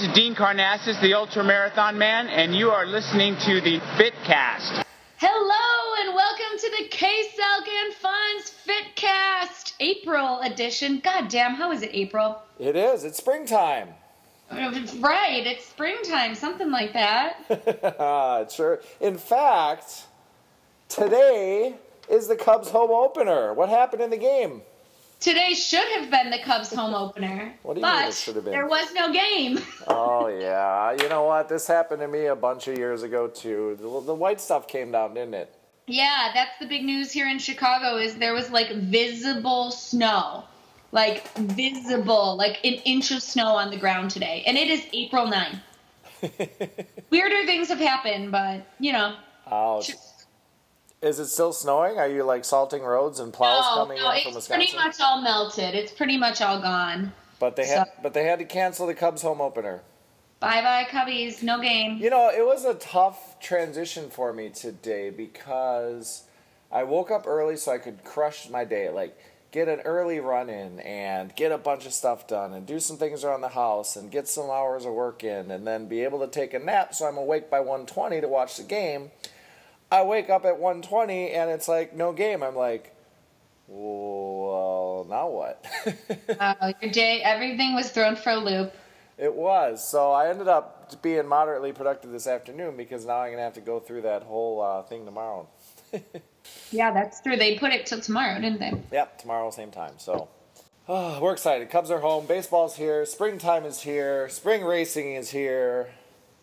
This is Dean Karnassus, the ultramarathon man, and you are listening to the Fitcast. Hello, and welcome to the K-Selk and FONS Fitcast April edition. Goddamn, how is it April? It is. It's springtime. Right, it's springtime, something like that. Sure. In fact, today is the Cubs home opener. What happened in the game? Today should have been the Cubs home opener, but there was no game. Oh, yeah. You know what? This happened to me a bunch of years ago, too. The white stuff came down, didn't it? Yeah, that's the big news here in Chicago is there was, like, visible snow. Like, visible, like an inch of snow on the ground today. And it is April 9th. Weirder things have happened, but, you know. Ouch. Is it still snowing? Are you, like, salting roads and plows coming out from Wisconsin? No, it's pretty much all melted. It's pretty much all gone. But they had to cancel the Cubs home opener. Bye-bye, Cubbies. No game. You know, it was a tough transition for me today because I woke up early so I could crush my day. Like, get an early run in and get a bunch of stuff done and do some things around the house and get some hours of work in and then be able to take a nap so I'm awake by 1:20 to watch the game. I wake up at 1:20 and it's like, no game. I'm like, well, now what? Your day, everything was thrown for a loop. It was. So I ended up being moderately productive this afternoon because now I'm going to have to go through that whole thing tomorrow. Yeah, that's true. They put it till tomorrow, didn't they? Yep, tomorrow, same time. So we're excited. Cubs are home. Baseball's here. Springtime is here. Spring racing is here.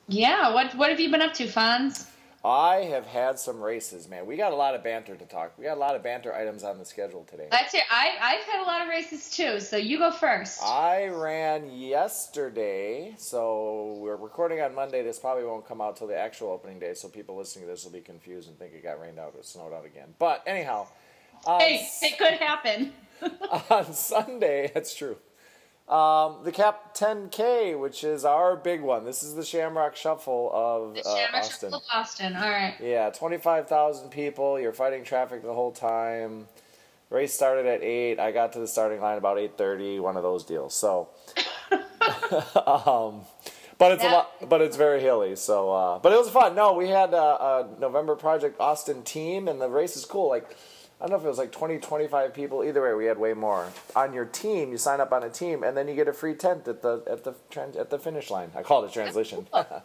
Yeah, what have you been up to, Fonz? I have had some races, man. We got a lot of banter to talk. We got a lot of banter items on the schedule today. That's it. I've had a lot of races, too, so you go first. I ran yesterday, so we're recording on Monday. This probably won't come out till the actual opening day, so people listening to this will be confused and think it got rained out or snowed out again. But anyhow. Hey, it could happen. On Sunday, that's true. The Cap 10K, which is our big one. This is the Shamrock Shuffle of Austin. All right. Yeah, 25,000 people. You're fighting traffic the whole time. Race started at 8. I got to the starting line about 8:30. One of those deals. So, but it's a lot. But it's very hilly. So, but it was fun. No, we had a November Project Austin team, and the race is cool. Like. I don't know if it was like 20, 25 people. Either way, we had way more. On your team, you sign up on a team, and then you get a free tent at the finish line. I call it a transition. Yeah,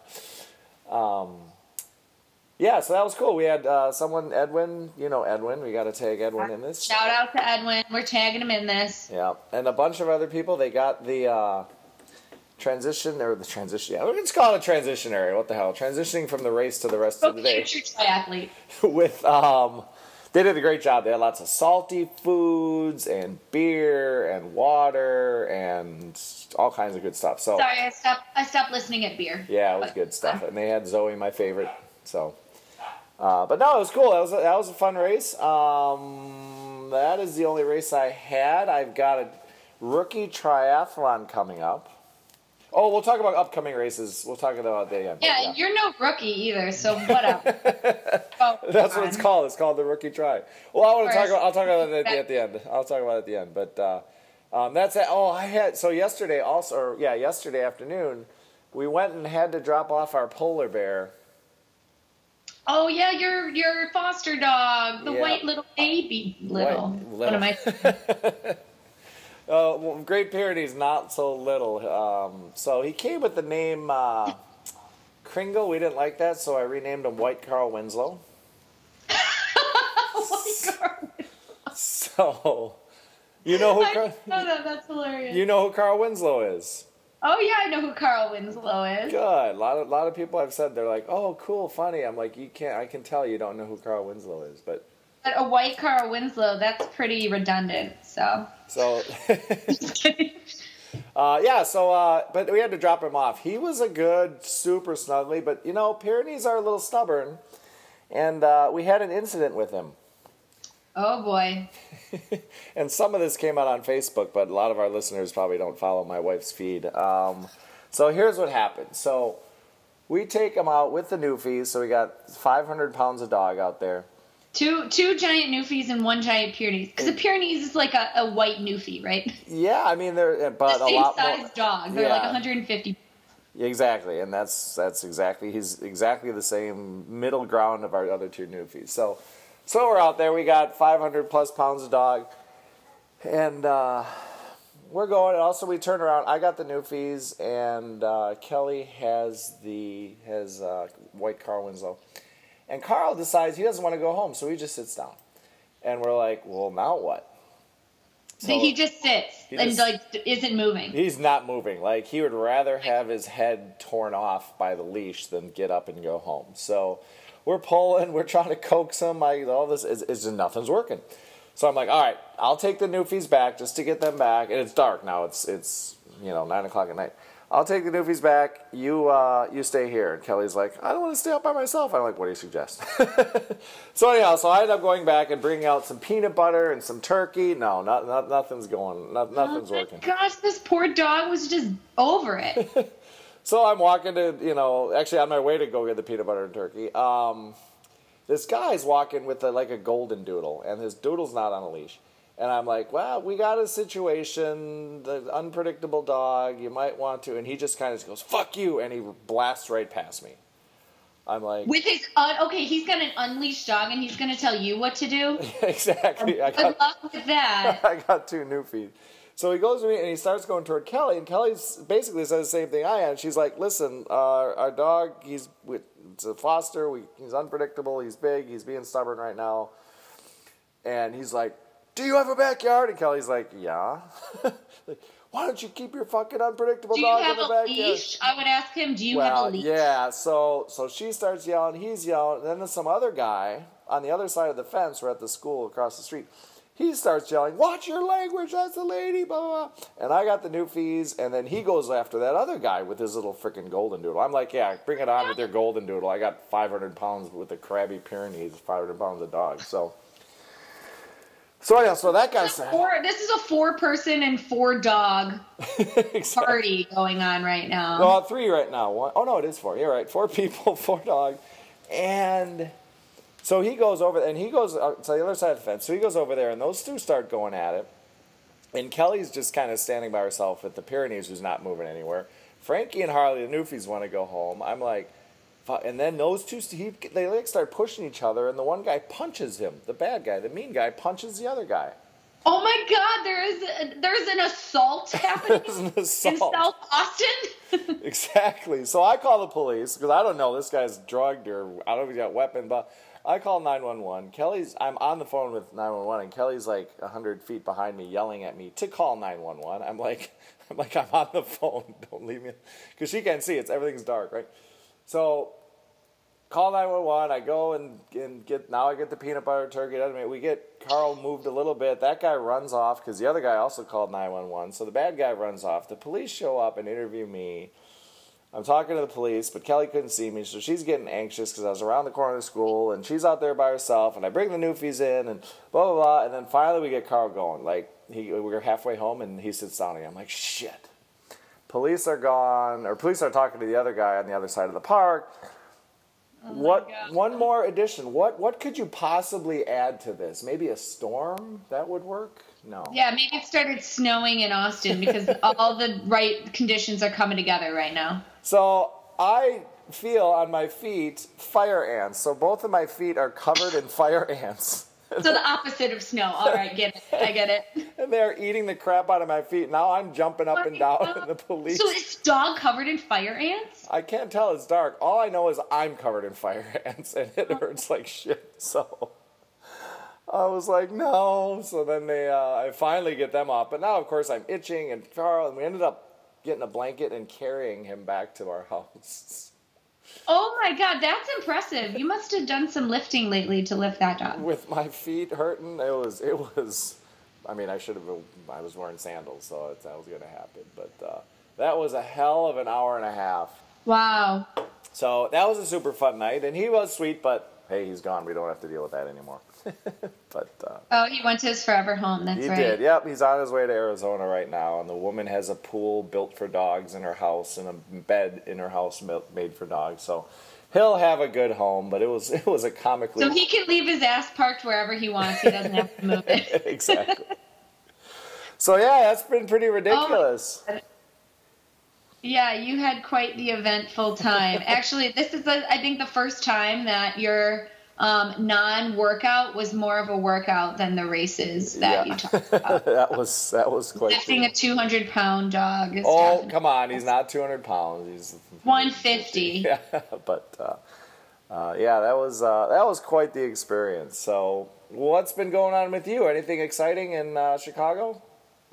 so that was cool. We had someone, Edwin. You know Edwin. We got to tag Edwin in this. Shout out to Edwin. We're tagging him in this. Yeah, and a bunch of other people. They got the transition. Yeah, let's call it a transition area. What the hell? Transitioning from the race to the rest of the day. Future triathlete. With They did a great job. They had lots of salty foods and beer and water and all kinds of good stuff. So sorry, I stopped listening at beer. Yeah, it was good stuff. And they had Zoe, my favorite. So, but no, it was cool. That was a fun race. That is the only race I had. I've got a rookie triathlon coming up. Oh, we'll talk about upcoming races. We'll talk about that again. Yeah, you're no rookie either, so what up? That's what it's called. It's called the rookie try. Well, I'll talk about that at the end. I'll talk about it at the end. But that's it. Oh, so yesterday afternoon, we went and had to drop off our polar bear. Oh yeah, your foster dog, the white little baby, What am I? Well, great parodies, not so little. So he came with the name Kringle. We didn't like that, so I renamed him White Carl Winslow. White Carl Winslow. So, you know who? That's hilarious. You know who Carl Winslow is? Oh yeah, I know who Carl Winslow is. Good. A lot of people I've said they're like, oh, cool, funny. I'm like, you can't. I can tell you don't know who Carl Winslow is, but. But a White Carl Winslow, that's pretty redundant, so. But we had to drop him off. He was a good, super snuggly, but, you know, Pyrenees are a little stubborn, and we had an incident with him. Oh, boy. And some of this came out on Facebook, but a lot of our listeners probably don't follow my wife's feed. So here's what happened. So we take him out with the Newfies, so we got 500 pounds of dog out there. Two giant Newfies and one giant Pyrenees. Because a Pyrenees is like a white Newfie, right? Yeah, I mean, they're about a lot more. The same size dog. They're like 150. Exactly, and that's exactly, he's exactly the same middle ground of our other two Newfies. So we're out there. We got 500 plus pounds of dog, and we're going. Also, we turn around. I got the Newfies, and Kelly has his White Carl Winslow, and Carl decides he doesn't want to go home, so he just sits down, and we're like, well, now what? So he just sits isn't moving. He's not moving. Like, he would rather have his head torn off by the leash than get up and go home. So we're pulling. We're trying to coax him. All this is just nothing's working. So I'm like, all right, I'll take the Newfies back just to get them back. And it's dark now. It's 9 o'clock at night. I'll take the Newfies back. You stay here. And Kelly's like, I don't want to stay out by myself. I'm like, what do you suggest? So anyhow, I end up going back and bringing out some peanut butter and some turkey. No, nothing's going. Nothing's working. Oh my gosh, this poor dog was just over it. So I'm walking to, actually on my way to go get the peanut butter and turkey. This guy's walking with a golden doodle, and his doodle's not on a leash. And I'm like, well, we got a situation, the unpredictable dog, you might want to. And he just kind of goes, fuck you, and he blasts right past me. I'm like... with his... he's got an unleashed dog, and he's going to tell you what to do? Exactly. Good luck with that. I got two new feet. So he goes to me, and he starts going toward Kelly, and Kelly basically says the same thing I am. She's like, listen, our dog, it's a foster, he's unpredictable, he's big, he's being stubborn right now. And he's like... do you have a backyard? And Kelly's like, yeah. Like, why don't you keep your fucking unpredictable dog in the backyard? Do you have a leash? I would ask him, do you have a leash? Yeah, so she starts yelling, he's yelling, and then some other guy on the other side of the fence, we're at the school across the street, he starts yelling, watch your language, that's the lady, blah, blah, blah. And I got the Newfies, and then he goes after that other guy with his little freaking golden doodle. I'm like, yeah, bring it on with your golden doodle. I got 500 pounds with the crabby Pyrenees, 500 pounds of dog, so... So that guy said... this is a four-person and four-dog exactly. Party going on right now. No, three right now. It is four. You're right. Four people, four dogs. And so he goes over, and he goes to the other side of the fence. So he goes over there, and those two start going at it. And Kelly's just kind of standing by herself with the Pyrenees, who's not moving anywhere. Frankie and Harley, the Newfies, want to go home. I'm like... and then those two, they like start pushing each other, and the one guy punches him. The bad guy, the mean guy, punches the other guy. Oh my God! There's an assault happening in South Austin. Exactly. So I call the police because I don't know this guy's drugged or I don't know if he's got a weapon, but I call 911. I'm on the phone with 911, and Kelly's like 100 feet behind me, yelling at me to call 911. I'm like, I'm on the phone. Don't leave me, because she can't see. Everything's dark, right? So, call 911, I go and get, now I get the peanut butter turkey, we get Carl moved a little bit, that guy runs off, because the other guy also called 911, so the bad guy runs off, the police show up and interview me, I'm talking to the police, but Kelly couldn't see me, so she's getting anxious, because I was around the corner of the school, and she's out there by herself, and I bring the Newfies in, and blah, blah, blah, and then finally we get Carl going, we're halfway home, and he sits down again, I'm like, shit. Police are gone, or police are talking to the other guy on the other side of the park. Oh what? One more addition. What could you possibly add to this? Maybe a storm? That would work? No. Yeah, maybe it started snowing in Austin because all the right conditions are coming together right now. So I feel on my feet fire ants. So both of my feet are covered in fire ants. So the opposite of snow. All right, get it. I get it. And they're eating the crap out of my feet. Now I'm jumping up and down and the police. So is dog covered in fire ants? I can't tell. It's dark. All I know is I'm covered in fire ants and it hurts like shit. So I was like, no. So then I finally get them off. But now, of course, I'm itching and Carl. And we ended up getting a blanket and carrying him back to our house. Oh my God, that's impressive. You must have done some lifting lately to lift that dog. With my feet hurting, it was. I mean, I was wearing sandals, so that was going to happen. But that was a hell of an hour and a half. Wow. So that was a super fun night, and he was sweet, but hey, he's gone. We don't have to deal with that anymore. But he went to his forever home, that's right. He did, yep. He's on his way to Arizona right now, and the woman has a pool built for dogs in her house and a bed in her house made for dogs, so he'll have a good home, but it was a comically... So he can leave his ass parked wherever he wants. He doesn't have to move it. Exactly. So yeah, that's been pretty ridiculous. Oh, Yeah, you had quite the eventful time. Actually, this is, I think, the first time that your non-workout was more of a workout than the races that you talked about. that was quite lifting true. A 200-pound dog. Oh, come on. He's not 200 pounds. He's 150. Yeah, but, yeah, that was quite the experience. So what's been going on with you? Anything exciting in Chicago?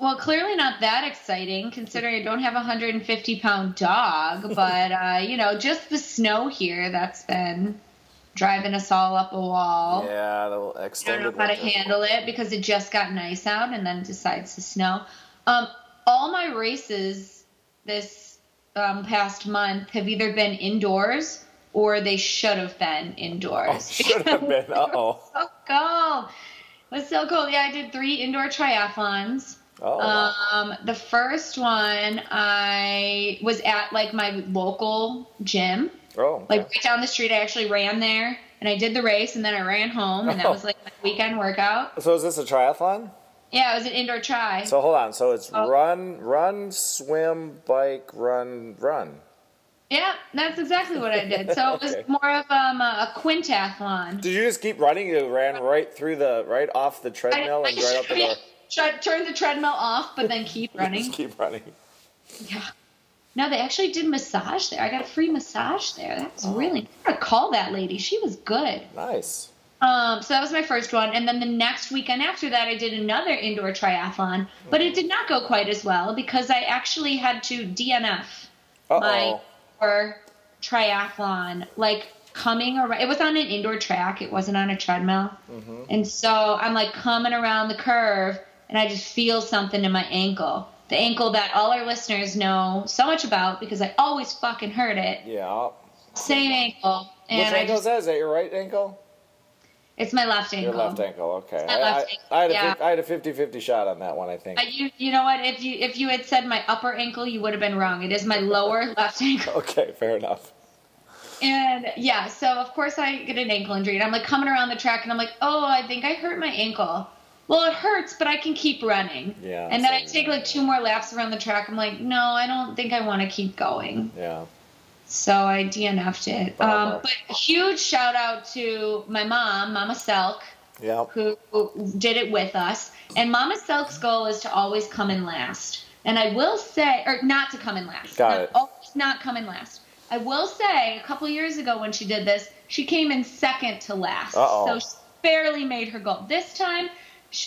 Well, clearly not that exciting, considering I don't have a 150-pound dog. But, you know, just the snow here, that's been driving us all up a wall. Yeah, the little extended. I don't know how to handle it because it just got nice out and then decides to snow. All my races this past month have either been indoors or they should have been indoors. Oh, should have been. Uh-oh. So cold. It was so cold. Yeah, I did 3 indoor triathlons. Oh. The first one I was at like my local gym. Oh. Okay. Like right down the street, I actually ran there and I did the race and then I ran home and that was like my weekend workout. So is this a triathlon? Yeah, it was an indoor tri. So hold on. So it's run, swim, bike, run. Yeah, that's exactly what I did. So okay. It was more of a quintathlon. Did you just keep running? You ran right off the treadmill and right out the door. Turn the treadmill off, but then keep running. Just keep running. Yeah. No, they actually did massage there. I got a free massage there. That was really – I got to call that lady. She was good. Nice. So that was my first one. And then the next weekend after that, I did another indoor triathlon. But it did not go quite as well because I actually had to DNF my indoor triathlon. Like coming around – it was on an indoor track. It wasn't on a treadmill. Mm-hmm. And so I'm like coming around the curve, and I just feel something in my ankle. The ankle that all our listeners know so much about because I always fucking hurt it. Yeah. Same ankle. And which ankle is that? Is that your right ankle? It's my left ankle. Your left ankle, okay. It's my left ankle, I had a 50-50 shot on that one, I think. You know what? If you had said my upper ankle, you would have been wrong. It is my lower left ankle. Okay, fair enough. And, yeah, so, of course, I get an ankle injury. And I'm, like, coming around the track, and I'm like, oh, I think I hurt my ankle. Well, it hurts, but I can keep running. Yeah. And then I take like 2 more laps around the track. I'm like, no, I don't think I want to keep going. Yeah. So I DNF'd it. But huge shout out to my mom, Mama Selk, who did it with us. And Mama Selk's goal is to always come in last. And I will say, or not to come in last. Got it. Always not come in last. I will say, a couple years ago when she did this, she came in second to last. Uh-oh. So she barely made her goal. This time,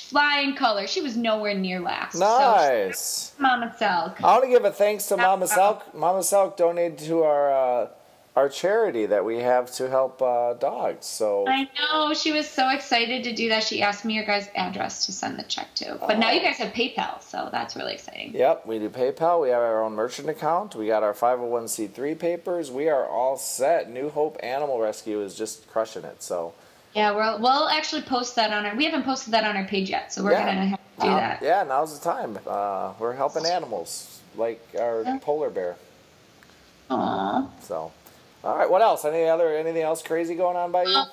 flying color. She was nowhere near last. Nice. So Mama Selk. I want to give a thanks to Mama Selk. Mama Selk donated to our charity that we have to help dogs. So I know. She was so excited to do that. She asked me your guys' address to send the check to. But now you guys have PayPal, so that's really exciting. Yep, we do PayPal. We have our own merchant account. We got our 501c3 papers. We are all set. New Hope Animal Rescue is just crushing it. So yeah, we'll actually post that on our... We haven't posted that on our page yet, so we're going to have to do that. Yeah, now's the time. We're helping animals, like our polar bear. Aww. So, all right, what else? Anything else crazy going on by you?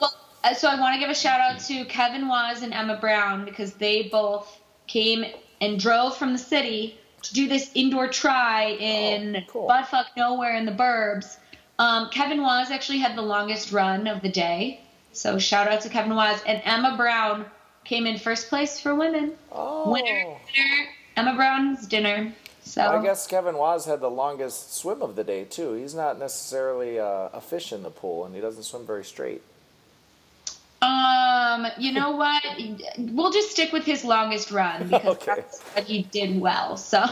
So I want to give a shout-out to Kevin Waz and Emma Brown, because they both came and drove from the city to do this indoor try in buttfuck nowhere in the burbs. Kevin Waz actually had the longest run of the day. So shout out to Kevin Waz. And Emma Brown came in first place for women. Oh. Winner, Emma Brown's dinner. So I guess Kevin Waz had the longest swim of the day, too. He's not necessarily a fish in the pool, and he doesn't swim very straight. You know what? We'll just stick with his longest run because that's what he did well. So.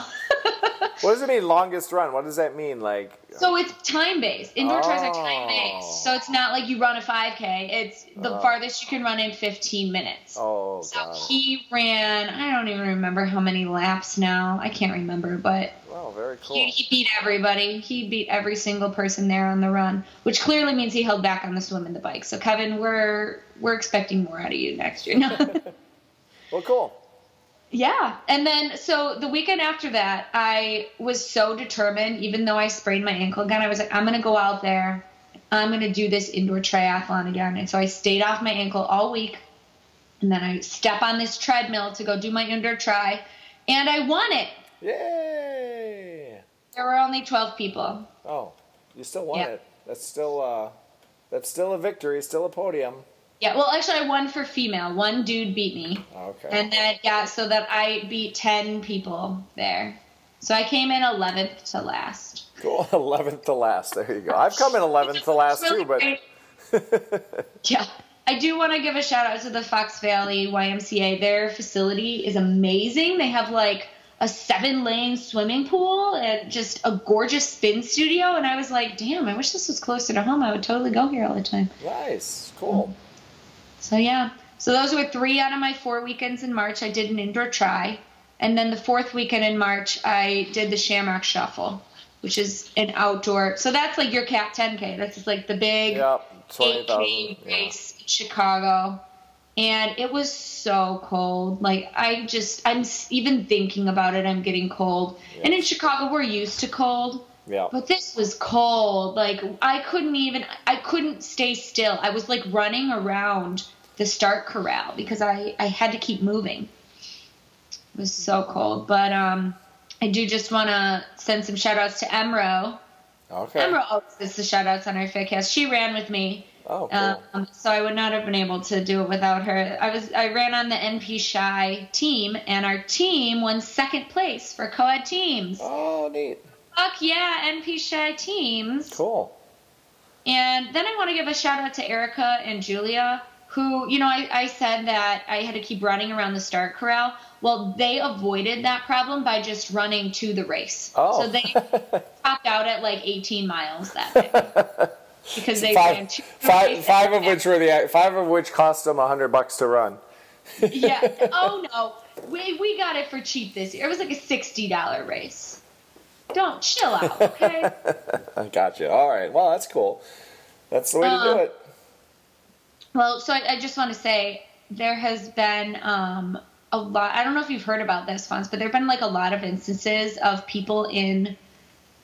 What does it mean, longest run? What does that mean? Like, so it's time-based. Indoor tries are time-based. So it's not like you run a 5K. It's the farthest you can run in 15 minutes. Oh, so he ran, I don't even remember how many laps now. I can't remember, but very cool. He beat everybody. He beat every single person there on the run, which clearly means he held back on the swim and the bike. So, Kevin, we're expecting more out of you next year. Well, cool. Yeah. And then, so the weekend after that, I was so determined, even though I sprained my ankle again, I was like, I'm going to go out there. I'm going to do this indoor triathlon again. And so I stayed off my ankle all week. And then I step on this treadmill to go do my indoor tri. And I won it. Yay. There were only 12 people. Oh, you still won it. That's still a victory, still a podium. Yeah, well, actually, I won for female. One dude beat me. Okay. And then, yeah, so that I beat 10 people there. So I came in 11th to last. Cool, 11th to last. There you go. I've come in 11th to last, too, but... Yeah. I do want to give a shout-out to the Fox Valley YMCA. Their facility is amazing. They have, like, a 7-lane swimming pool and just a gorgeous spin studio. And I was like, damn, I wish this was closer to home. I would totally go here all the time. Nice. Cool. So, yeah. So those were 3 out of my 4 weekends in March. I did an indoor try. And then the 4th weekend in March, I did the Shamrock Shuffle, which is an outdoor. So that's like your Cat 10K. That's just like the big 8K race in Chicago. And it was so cold. Like, I'm even thinking about it, I'm getting cold. Yeah. And in Chicago, we're used to cold. Yeah. But this was cold. Like, I couldn't stay still. I was, like, running around the start corral because I had to keep moving. It was so cold. But I do just want to send some shout-outs to Emro. Okay. Emro always does the shout-outs on our Fitcast. She ran with me. Oh, cool. So I would not have been able to do it without her. I ran on the NP Shy team, and our team won 2nd place for co-ed teams. Oh, neat. Fuck yeah, NP Shy teams. Cool. And then I want to give a shout-out to Erica and Julia, who, you know, I said that I had to keep running around the start corral. Well, they avoided that problem by just running to the race. Oh. So they topped out at, like, 18 miles that day. Because they ran five of which cost them $100 to run. Yeah. Oh no, we got it for cheap this year. It was like a $60 race. Don't chill out, okay? I got you. All right. Well, that's cool. That's the way to do it. Well, so I just want to say there has been a lot. I don't know if you've heard about this, Fons, but there've been like a lot of instances of people in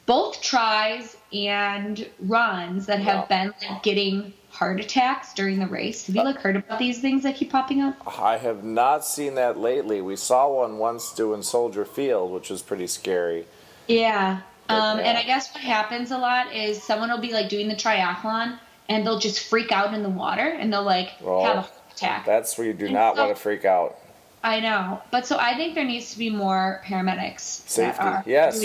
both tries and runs that have been like getting heart attacks during the race. Have you like heard about these things that keep popping up? I have not seen that lately. We saw one once doing Soldier Field, which was pretty scary. Yeah. And I guess what happens a lot is someone will be like doing the triathlon and they'll just freak out in the water and they'll like have a heart attack. That's where you do not want to freak out. I know. But so I think there needs to be more paramedics. Safety. Yes.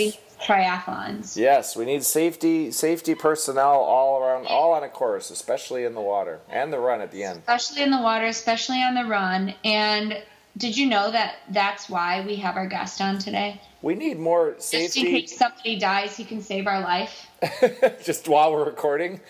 Triathlons. Yes, we need safety personnel all around, all on a course, especially in the water and the run at the end. Especially in the water, especially on the run. And did you know that that's why we have our guest on today? We need more safety. Just in case somebody dies, he can save our life. Just while we're recording?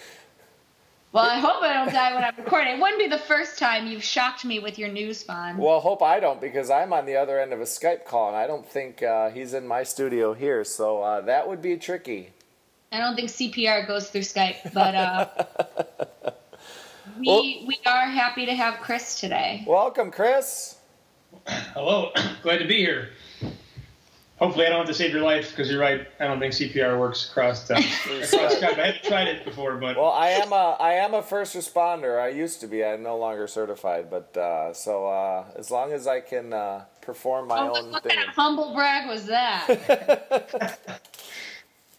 Well, I hope I don't die when I'm recording. It wouldn't be the first time you've shocked me with your news, Fon. Well, hope I don't, because I'm on the other end of a Skype call, and I don't think he's in my studio here, so that would be tricky. I don't think CPR goes through Skype, but we are happy to have Chris today. Welcome, Chris. Hello. Glad to be here. Hopefully I don't have to save your life, because you're right. I don't think CPR works across Skype. I haven't tried it before, but well, I am a first responder. I used to be. I'm no longer certified, but so as long as I can perform my own thing. What kind of humble brag was that?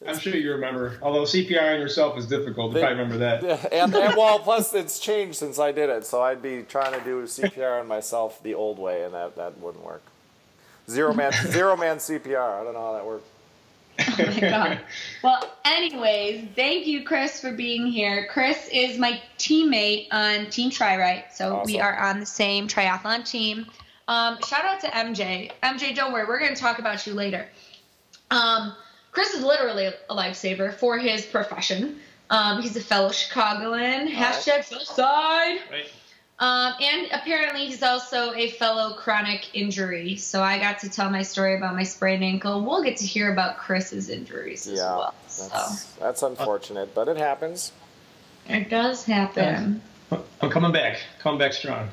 I'm sure you remember. Although CPR on yourself is difficult, if I remember that. Yeah, and well, plus it's changed since I did it, so I'd be trying to do CPR on myself the old way, and that wouldn't work. Zero man CPR. I don't know how that works. Oh my God. Well, anyways, thank you, Chris, for being here. Chris is my teammate on Team Tri-Right, so awesome. We are on the same triathlon team. Shout out to MJ. MJ, don't worry, we're going to talk about you later. Chris is literally a lifesaver for his profession. He's a fellow Chicagoan. All # Southside. Right. And apparently he's also a fellow chronic injury. So I got to tell my story about my sprained ankle. We'll get to hear about Chris's injuries as well. That's unfortunate, but it happens. It does happen. I'm coming back. Coming back strong.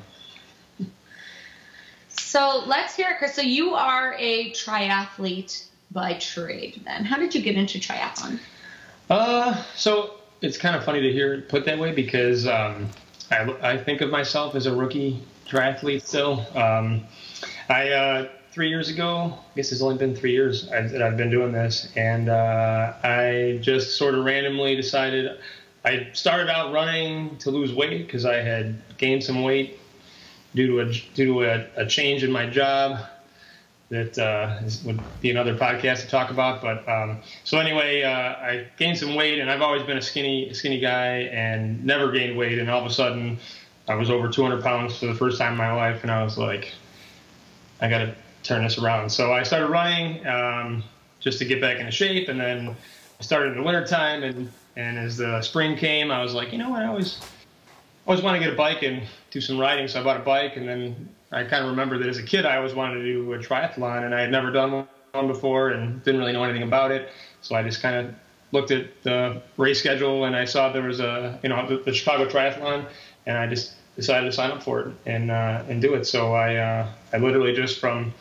So let's hear it, Chris. So you are a triathlete by trade then. How did you get into triathlon? So it's kind of funny to hear it put that way because I think of myself as a rookie triathlete still. I 3 years ago. I guess it's only been 3 years that I've been doing this. And I just sort of randomly decided, I started out running to lose weight because I had gained some weight due to a change in my job that would be another podcast to talk about. But so anyway, I gained some weight, and I've always been a skinny guy and never gained weight. And all of a sudden, I was over 200 pounds for the first time in my life, and I was like, I got to turn this around. So I started running just to get back into shape, and then I started in the wintertime, and as the spring came, I was like, you know what, I always wanted to get a bike and do some riding, so I bought a bike. And then I kind of remember that as a kid, I always wanted to do a triathlon, and I had never done one before and didn't really know anything about it. So I just kind of looked at the race schedule, and I saw there was the Chicago Triathlon, and I just decided to sign up for it and do it. So I literally just from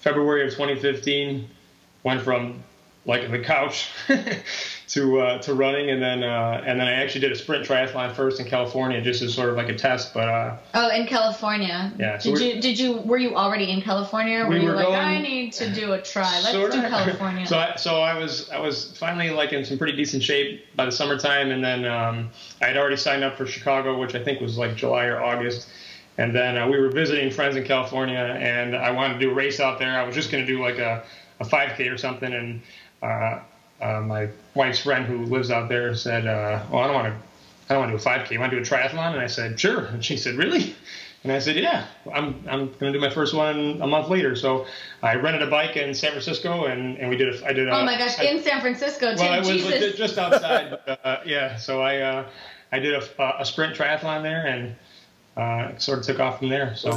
February of 2015 went from like the couch to running, and then I actually did a sprint triathlon first in California, just as sort of like a test. But in California, yeah. So were you already in California? I need to do a try. Let's do California. So I was finally like in some pretty decent shape by the summertime, and then I had already signed up for Chicago, which I think was like July or August. And then we were visiting friends in California, and I wanted to do a race out there. I was just going to do like a 5K or something, and my wife's friend who lives out there said, "Well, I don't want to do a 5K. You want to do a triathlon?" And I said, "Sure." And she said, "Really?" And I said, "Yeah. I'm going to do my first one a month later." So I rented a bike in San Francisco, and we did. Oh my gosh, in San Francisco too. Well, it was just outside. But, yeah. So I did a sprint triathlon there, and sort of took off from there. So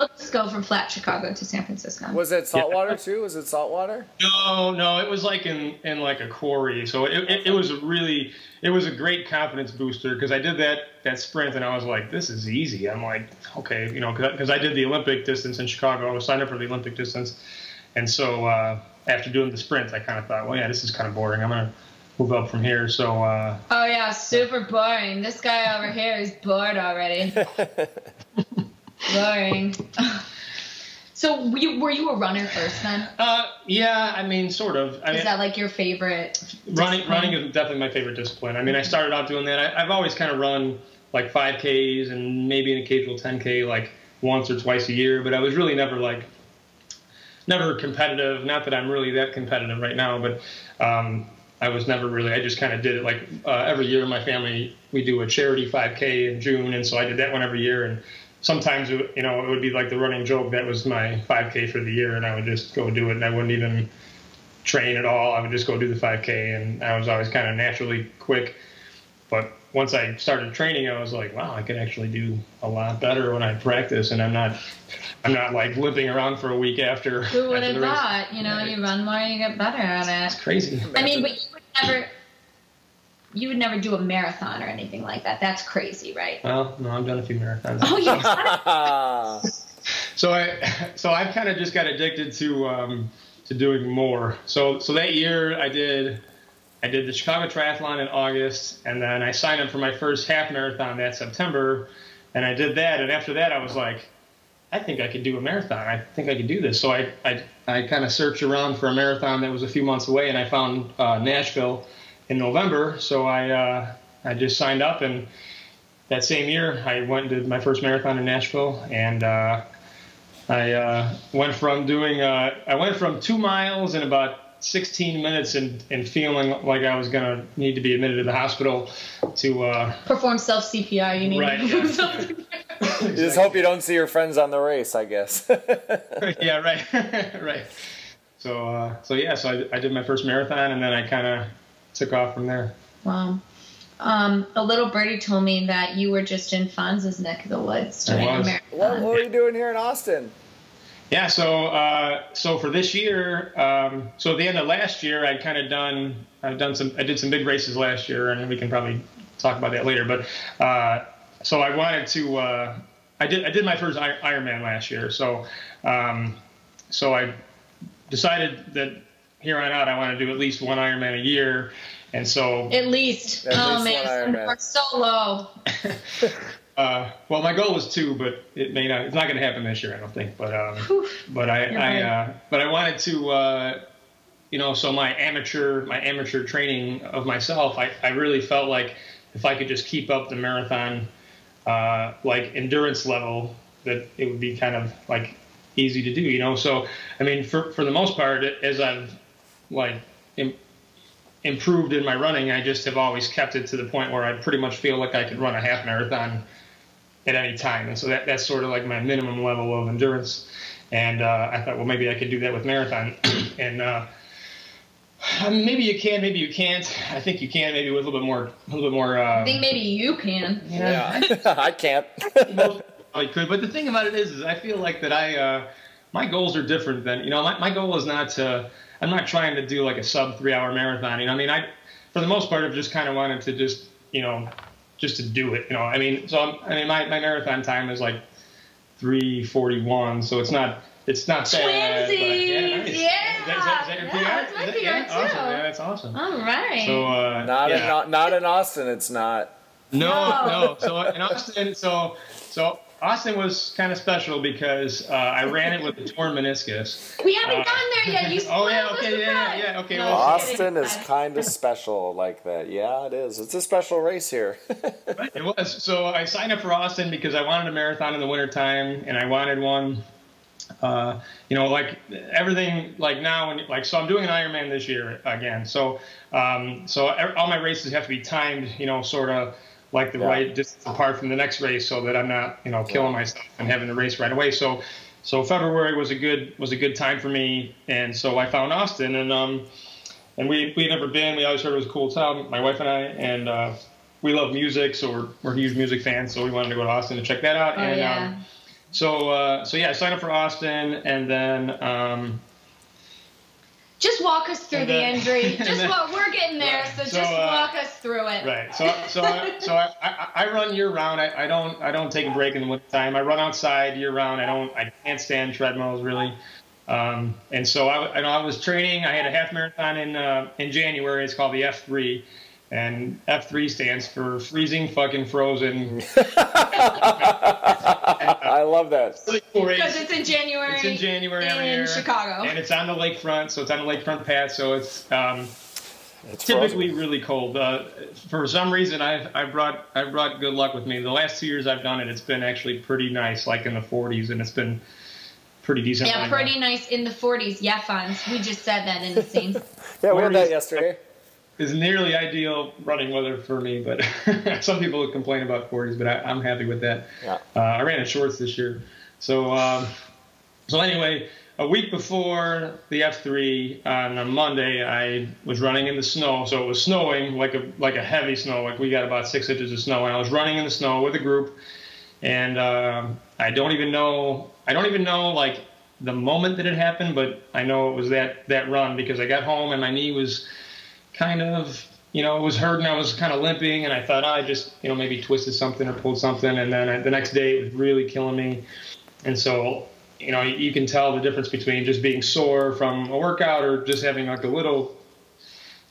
let's go from flat Chicago to San Francisco. Was it saltwater too? Was it saltwater? No, it was like in like a quarry. So it was a great confidence booster, because I did that sprint and I was like, this is easy. I'm like, okay, you know, because I did the Olympic distance in Chicago. I was signed up for the Olympic distance, and so after doing the sprint, I kind of thought, well, yeah, this is kind of boring. I'm gonna move up from here. So oh yeah, super boring. This guy over here is bored already. Boring. So were you a runner first then? Yeah, I mean, sort of. Is that like your favorite discipline? Running is definitely my favorite discipline. I mean, I started out doing that. I've always kind of run like 5Ks and maybe an occasional 10K like once or twice a year, but I was really never competitive. Not that I'm really that competitive right now, but I was never really, I just kind of did it like every year in my family, we do a charity 5K in June. And so I did that one every year. And sometimes, you know, it would be like the running joke. That was my 5K for the year. And I would just go do it, and I wouldn't even train at all. I would just go do the 5K. And I was always kind of naturally quick. But once I started training, I was like, wow, I could actually do a lot better when I practice. And I'm not like limping around for a week after. Who would have thought? You know, right. You run more, you get better at it. It's crazy. I mean, but you would never do a marathon or anything like that. That's crazy, right? Well, no, I've done a few marathons. Oh, yeah. So I've kind of just got addicted to doing more. So that year I did the Chicago Triathlon in August, and then I signed up for my first half marathon that September, and I did that. And after that, I was like, I think I could do a marathon. I think I could do this. So I kind of searched around for a marathon that was a few months away, and I found Nashville in November. So I just signed up, and that same year, I went and did my first marathon in Nashville, and I went from 2 miles in about 16 minutes and feeling like I was going to need to be admitted to the hospital to perform self-CPR. You need to perform self-CPR. Exactly. You just hope you don't see your friends on the race, I guess. Yeah, right. Right. So I did my first marathon, and then I kind of took off from there. Wow. A little birdie told me that you were just in Fonz's neck of the woods during a marathon. Well, what were you doing here in Austin? Yeah, so for this year, so at the end of last year, I did some big races last year, and we can probably talk about that later. But so I wanted to, I did my first Ironman last year. So so I decided that here on out, I want to do at least one Ironman a year, and so at least. Oh man, we're so low. Well, my goal was 2, but it may not. It's not going to happen this year, I don't think. But but I wanted to, you know. So my amateur training of myself, I really felt like if I could just keep up the marathon, like endurance level, that it would be kind of like easy to do, you know. So I mean, for the most part, as I've like improved in my running, I just have always kept it to the point where I pretty much feel like I could run a half marathon at any time. And so that's sort of like my minimum level of endurance. And I thought, well, maybe I could do that with marathon. And maybe you can, maybe you can't. I think you can, maybe with a little bit more. I think maybe you can. Yeah, I can't. I could, but the thing about it is I feel like that my goals are different than, you know, my goal is not to, I'm not trying to do like a sub 3-hour marathon. You know, I mean, for the most part, I've just kind of wanted to just, you know, just to do it, you know, I mean, so my marathon time is like 3:41. So it's not bad. Yeah, that's awesome. All right. So, not in Austin. It's not. No. So in Austin, so Austin was kind of special because I ran it with a torn meniscus. We haven't gone there yet. You spoiled yeah, okay. No, well, Austin is kind of special like that. Yeah, it is. It's a special race here. It was. So I signed up for Austin because I wanted a marathon in the wintertime, and I wanted one, you know, like everything, like now, and like, so I'm doing an Ironman this year again. So, all my races have to be timed, you know, sort of. Like the right distance apart from the next race, so that I'm not, you know, killing myself and having to race right away. So February was a good time for me, and so I found Austin, and we had never been. We always heard it was a cool town, my wife and I, and we love music, so we're huge music fans. So we wanted to go to Austin to check that out. I signed up for Austin, and then. Just walk us through the injury. We're getting there, right. So just walk us through it. Right. So I run year round. I don't take a break in the wintertime. I run outside year round. I can't stand treadmills really. And so I was training. I had a half marathon in January. It's called the F3, and F3 stands for freezing fucking frozen. I love that. Really cool race. Because it's in January. It's in January every year. In Chicago. And it's on the lakefront, so it's on the lakefront path, so it's typically frozen. Really cold. For some reason, I brought good luck with me. The last 2 years I've done it, it's been actually pretty nice, like in the 40s, and it's been pretty decent. Yeah, pretty nice in the 40s. Yeah, Fons. We just said that in the scene. Yeah, we had that yesterday. Is nearly ideal running weather for me, but some people complain about 40s, but I'm happy with that. Yeah. I ran in shorts this year. So anyway, a week before the F3 on a Monday, I was running in the snow. So it was snowing, like a heavy snow. Like we got about 6 inches of snow, and I was running in the snow with a group. And I don't even know like the moment that it happened, but I know it was that run because I got home and my knee was kind of, you know, it was hurting. I was kind of limping, and I thought I just, you know, maybe twisted something or pulled something. And then the next day, it was really killing me. And so, you know, you can tell the difference between just being sore from a workout or just having like a little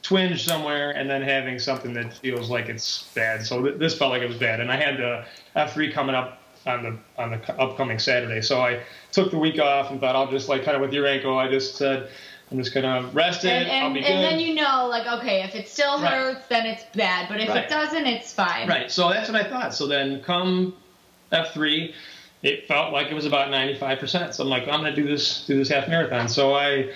twinge somewhere, and then having something that feels like it's bad. So this felt like it was bad, and I had the F3 coming up on the upcoming Saturday. So I took the week off and thought I'll just like kind of with your ankle. I just said. I'm just going to rest it, I'll be good. And then you know, like, okay, if it still hurts, then it's bad. But if it doesn't, it's fine. Right, so that's what I thought. So then come F3, it felt like it was about 95%. So I'm like, I'm going to do this half marathon. So I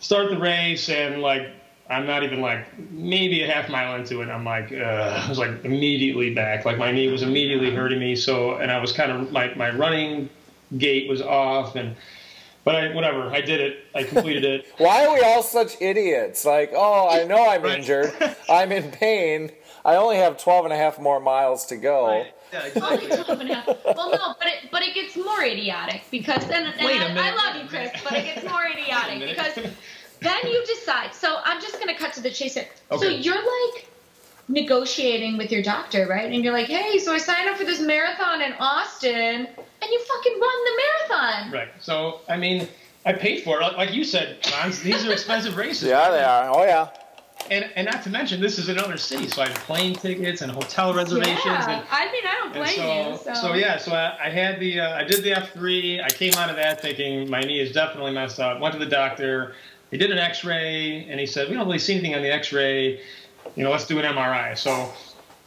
start the race, and, like, I'm not even, like, maybe a half mile into it. I'm like, I was, like, immediately back. Like, my knee was immediately hurting me. So, and I was kind of, my running gait was off, and... But whatever, I did it. I completed it. Why are we all such idiots? Like, oh, I know I'm injured. I'm in pain. I only have 12 and a half more miles to go. Right. Yeah, exactly. Only 12 and a half. Well, no, but it gets more idiotic because then. And I love you, Chris, but it gets more idiotic because then you decide. So I'm just going to cut to the chase here. Okay. So you're like negotiating with your doctor, right? And you're like, hey, so I signed up for this marathon in Austin. And you fucking run the marathon. Right. So, I mean, I paid for it. Like you said, Fons, these are expensive races. Yeah, they are. Oh, yeah. And not to mention, this is another city, so I had plane tickets and hotel reservations. Yeah, and, I mean, I don't blame you. So I had the, I did the F3. I came out of that thinking my knee is definitely messed up. Went to the doctor. He did an X-ray, and he said, we don't really see anything on the X-ray. You know, let's do an MRI. So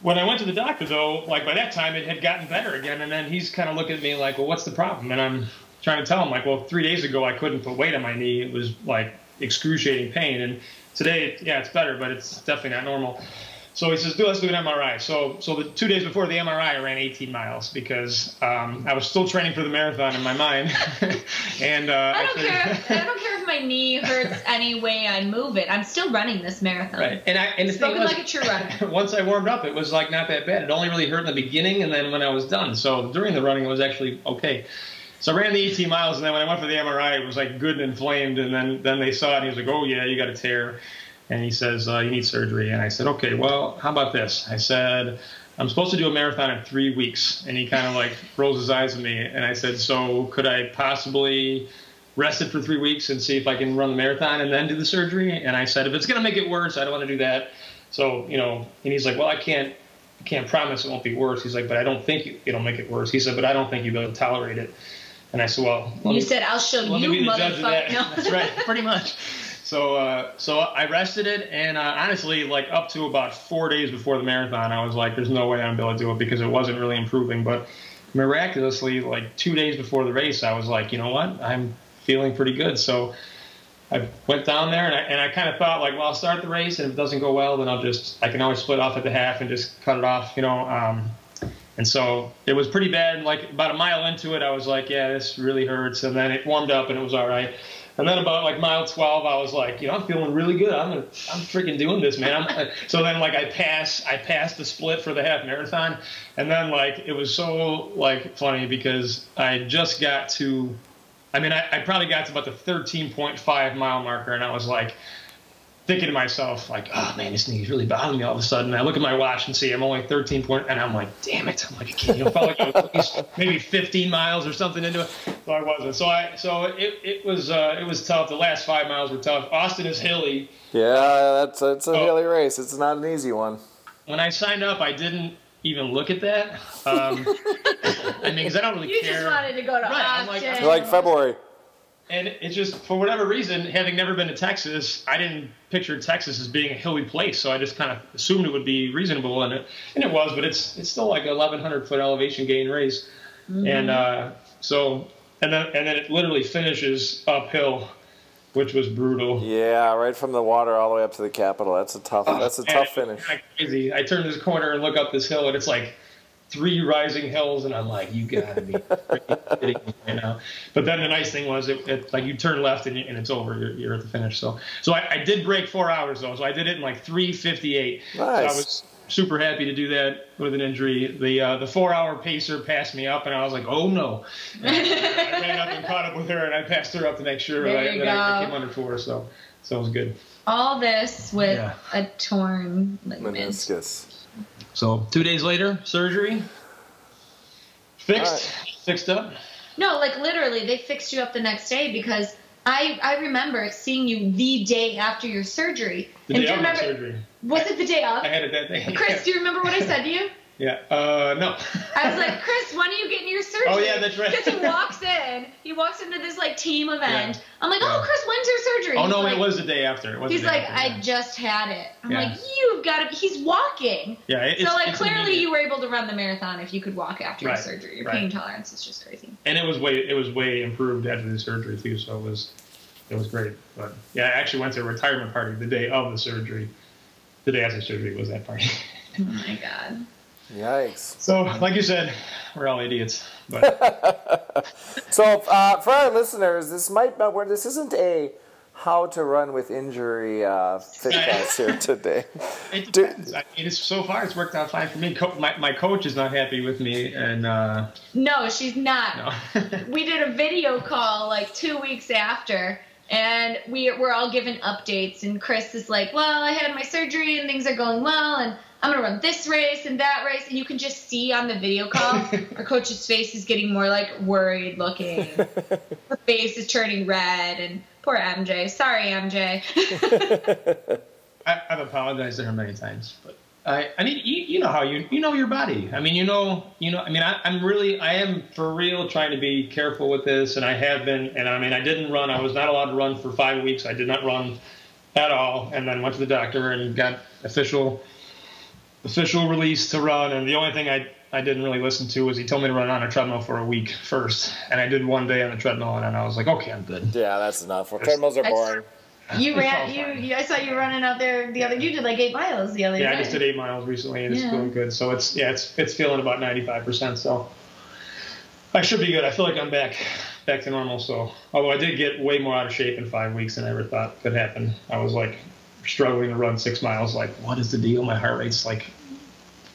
when I went to the doctor, though, like by that time, it had gotten better again. And then he's kind of looking at me like, well, what's the problem? And I'm trying to tell him, like, well, 3 days ago, I couldn't put weight on my knee. It was, like, excruciating pain. And today, yeah, it's better, but it's definitely not normal. So he says, let's do an MRI. So the 2 days before the MRI, I ran 18 miles because I was still training for the marathon in my mind. And I don't care if my knee hurts any way I move it. I'm still running this marathon. Right. And the thing was, like a true runner. Once I warmed up, it was like not that bad. It only really hurt in the beginning and then when I was done. So during the running, it was actually okay. So I ran the 18 miles, and then when I went for the MRI, it was, like, good and inflamed, and then they saw it, and he was like, oh, yeah, you got a tear. And he says, you need surgery. And I said, okay, well, how about this? I said, I'm supposed to do a marathon in 3 weeks. And he kind of, like, rolls his eyes at me, and I said, so could I possibly rest it for 3 weeks and see if I can run the marathon and then do the surgery? And I said, if it's going to make it worse, I don't want to do that. So, you know, and he's like, well, I can't promise it won't be worse. He's like, but I don't think it'll make it worse. He said, but I don't think you'll be able to tolerate it. And I said, well, you said, I'll show you, motherfucker. No. That's right, pretty much. So I rested it, and honestly, like up to about 4 days before the marathon, I was like, there's no way I'm going to be able to do it because it wasn't really improving. But miraculously, like 2 days before the race, I was like, you know what? I'm feeling pretty good. So I went down there, and I kind of thought, like, well, I'll start the race, and if it doesn't go well, then I can always split off at the half and just cut it off, you know. And so it was pretty bad. Like about a mile into it, I was like, yeah, this really hurts. And then it warmed up and it was all right. And then about like mile 12, I was like, you know, I'm feeling really good. I'm freaking doing this, man. So then like I passed the split for the half marathon. And then like, it was so like funny because I just got to, I mean, I probably got to about the 13.5 mile marker. And I was like, thinking to myself, like, oh, man, this knee's really bothering me all of a sudden. And I look at my watch and see I'm only 13.1, and I'm like, damn it. I'm like a kid. You know, felt like I was at least maybe 15 miles or something into it. So I wasn't. So it was tough. The last 5 miles were tough. Austin is hilly. Yeah, it's a hilly race. It's not an easy one. When I signed up, I didn't even look at that. I mean, because I don't really care. You just wanted to go to Austin. I'm like February. And it's just, for whatever reason, having never been to Texas, I didn't picture Texas as being a hilly place, so I just kind of assumed it would be reasonable, and it was, but it's still like a 1,100-foot elevation gain race. Mm-hmm. And then it literally finishes uphill, which was brutal. Yeah, right from the water all the way up to the Capitol. That's a tough finish. Crazy. I turn this corner and look up this hill, and it's like 3 rising hills, and I'm like, you gotta be freaking kidding me right now. But then the nice thing was, it like you turn left and it's over. You're at the finish. So I did break 4 hours though. So I did it in like 3:58. Nice. So I was super happy to do that with an injury. The 4 hour pacer passed me up, and I was like, oh no. I ran up and caught up with her, and I passed her up to make sure that I came under 4. So it was good. All this with a torn meniscus. So 2 days later, surgery, fixed up. No, like literally they fixed you up the next day because I remember seeing you the day after your surgery. The day after surgery. Was it the day of? I had it that day. Chris, do you remember what I said to you? Yeah. No. I was like, Chris, when are you getting your surgery? Oh, yeah, that's right. Because he walks into this, like, team event. Yeah. I'm like, oh, Chris, when's your surgery? Oh, no, it was the day after. He's like, I just had it. I'm like, you've got to – he's walking. Yeah. It's clearly you were able to run the marathon if you could walk after your surgery. Your pain tolerance is just crazy. And it was way improved after the surgery, too, so it was great. But, yeah, I actually went to a retirement party the day of the surgery. The day after surgery was that party. Oh, my God. Yikes. So, like you said, we're all idiots. But. So, for our listeners, this isn't a how to run with injury Fitcast here today. It depends. So far, it's worked out fine for me. My coach is not happy with me. No, she's not. No. We did a video call like 2 weeks after. And we're all given updates, and Chris is like, well, I had my surgery, and things are going well, and I'm going to run this race and that race. And you can just see on the video call, our coach's face is getting more, like, worried looking. Her face is turning red, and poor MJ. Sorry, MJ. I've apologized to her many times, but I mean, you know how you know your body. I mean, you know. I mean, I am for real trying to be careful with this, and I have been. And I mean, I didn't run. I was not allowed to run for 5 weeks. I did not run at all, and then went to the doctor and got official release to run. And the only thing I didn't really listen to was he told me to run on a treadmill for a week first, and I did 1 day on the treadmill, and I was like, okay, I'm good. Yeah, that's enough. Treadmills are boring. I saw you running out there the other. You did like 8 miles the other day. Yeah, I just did 8 miles recently, and it's feeling good. So it's feeling about 95%. So I should be good. I feel like I'm back to normal. So although I did get way more out of shape in 5 weeks than I ever thought could happen. I was like struggling to run 6 miles. Like, what is the deal? My heart rate's like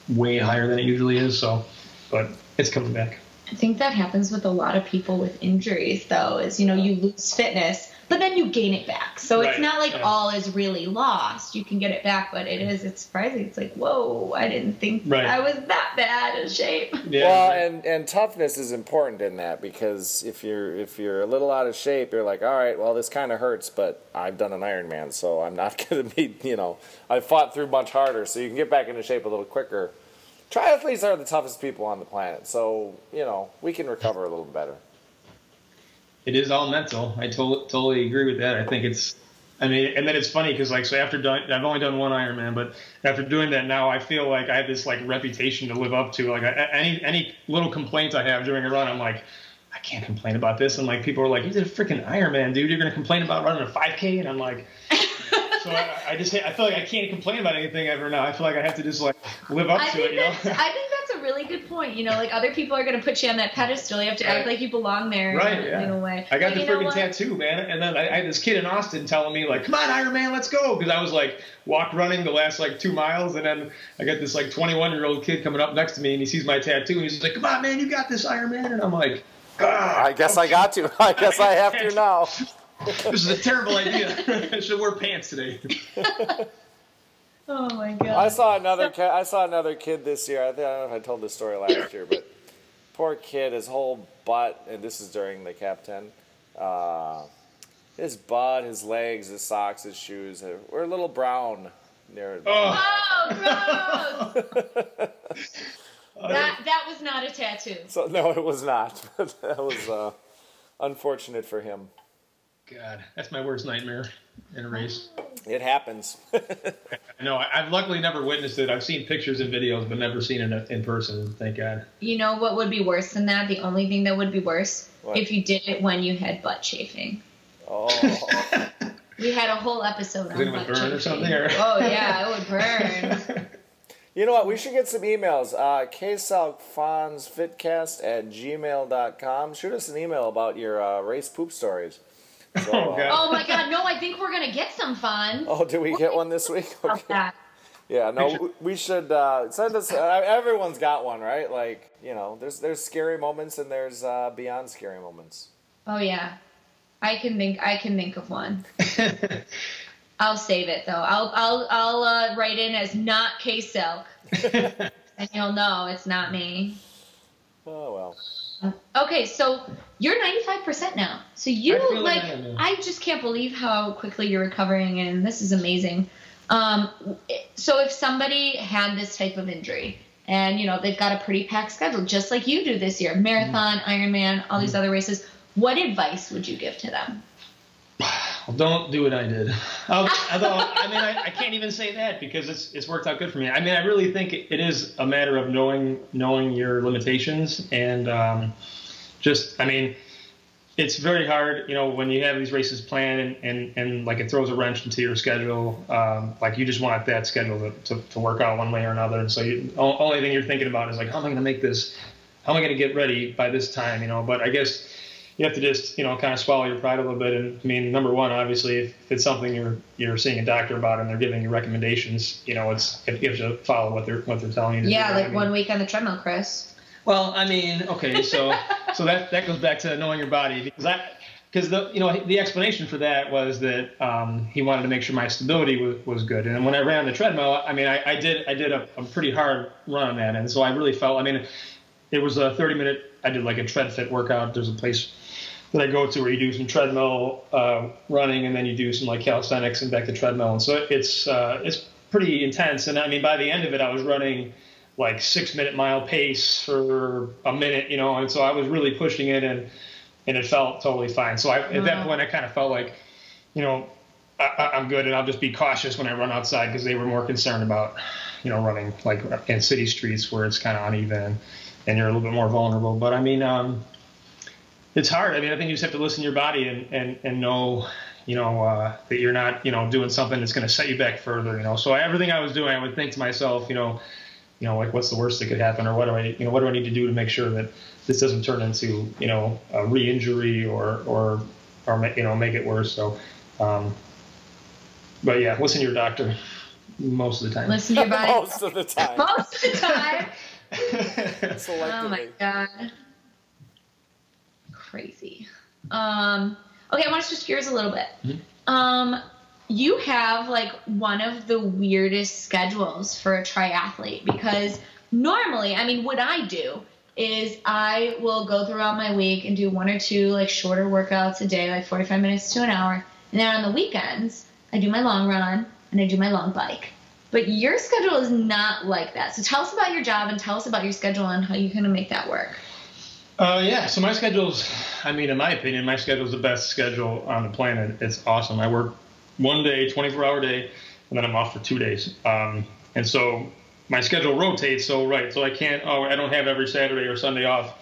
way higher than it usually is. So, but it's coming back. I think that happens with a lot of people with injuries, though. Is you lose fitness, but then you gain it back. So it's not like all is really lost. You can get it back, but it is. It's surprising. It's like, whoa, I didn't think I was that bad in shape. Yeah. Well, and toughness is important in that, because if you're a little out of shape, you're like, all right, well, this kind of hurts, but I've done an Ironman, so I'm not going to be, I fought through much harder, so you can get back into shape a little quicker. Triathletes are the toughest people on the planet, so, we can recover a little better. It is all mental. I totally agree with that. I think and then it's funny because, so I've only done one Ironman, but after doing that now, I feel like I have this, reputation to live up to. Like, any little complaints I have during a run, I'm like, I can't complain about this. And, people are like, you did a freaking Ironman, dude. You're going to complain about running a 5K? And I'm like... So I feel like I can't complain about anything ever now. I feel like I have to just live up to it. I think that's a really good point. Other people are going to put you on that pedestal. You have to act like you belong there. Right. In a way. I got the freaking tattoo, man. And then I had this kid in Austin telling me come on, Ironman, let's go. Because I was walk running the last 2 miles. And then I got this 21-year-old kid coming up next to me and he sees my tattoo and he's like, come on, man, you got this Ironman. And I'm like, I guess I got to. I guess I have to now. This is a terrible idea. I should wear pants today. Oh my God! I saw another kid this year. I don't know if I told this story last year, but poor kid, his whole butt, and this is during the Cap 10. His butt, his legs, his socks, his shoes were a little brown near. Oh, gross! That was not a tattoo. So no, it was not. But that was unfortunate for him. God, that's my worst nightmare in a race. It happens. No, I've luckily never witnessed it. I've seen pictures and videos, but never seen it in person, thank God. You know what would be worse than that? The only thing that would be worse? What? If you did it when you had butt chafing. Oh. We had a whole episode on butt chafing. It would burn or something? Or? Oh, yeah, it would burn. You know what? We should get some emails. KSalFonsFitcast@gmail.com. Shoot us an email about your race poop stories. So, oh my God! No, I think we're gonna get some fun. Oh, do we get one this week? Okay. Yeah. No, we should send us. Everyone's got one, right? There's scary moments and there's beyond scary moments. Oh yeah, I can think of one. I'll save it though. I'll write in as not K-Silk, and you'll know it's not me. Oh well. Okay, so you're 95% now. So I just can't believe how quickly you're recovering, and this is amazing. So if somebody had this type of injury, and they've got a pretty packed schedule, just like you do this year, marathon, Ironman, all these other races, what advice would you give to them? Well, don't do what I did. Although I can't even say that because it's worked out good for me. I mean, I really think it is a matter of knowing your limitations and it's very hard, when you have these races planned and it throws a wrench into your schedule. You just want that schedule to work out one way or another, and so only thing you're thinking about is how am I going to make this? How am I going to get ready by this time? But I guess. You have to just, kind of swallow your pride a little bit. And I mean, number one, obviously, if it's something you're seeing a doctor about and they're giving you recommendations, you have to follow what they're telling you to do. Yeah, 1 week on the treadmill, Chris. Well, okay, so that goes back to knowing your body because the explanation for that was that he wanted to make sure my stability was good. And when I ran on the treadmill, I did a pretty hard run on that, and so I really felt. It was a 30-minute. I did a tread fit workout. There's a place that I go to where you do some treadmill running, and then you do some like calisthenics and back to treadmill. And so it's pretty intense. And I mean, by the end of it, I was running like 6 minute mile pace for a minute, you know, and so I was really pushing it, and it felt totally fine. So at that point, I kind of felt like, you know, I'm good, and I'll just be cautious when I run outside, because they were more concerned about, you know, running like in city streets where it's kind of uneven and you're a little bit more vulnerable. But I mean, it's hard. I mean, I think you just have to listen to your body and know, you know, that you're not, you know, doing something that's going to set you back further, you know. So everything I was doing, I would think to myself, you know, like, what's the worst that could happen, or what do I need to do to make sure that this doesn't turn into, you know, a re-injury or you know, make it worse. So, but yeah, listen to your doctor most of the time. Listen to your body. Most of the time. Most of the time. Oh my God. Crazy. Okay, I want to switch gears a little bit. Mm-hmm. You have like one of the weirdest schedules for a triathlete, because normally, I mean, what I do is I will go throughout my week and do one or two like shorter workouts a day, like 45 minutes to an hour. And then on the weekends, I do my long run and I do my long bike. But your schedule is not like that. So tell us about your job and tell us about your schedule and how you're going to make that work. Yeah, so my schedule's, I mean, in my opinion, my schedule's the best schedule on the planet. It's awesome. I work one day, 24-hour day, and then I'm off for 2 days. And so my schedule rotates, so I can't, I don't have every Saturday or Sunday off.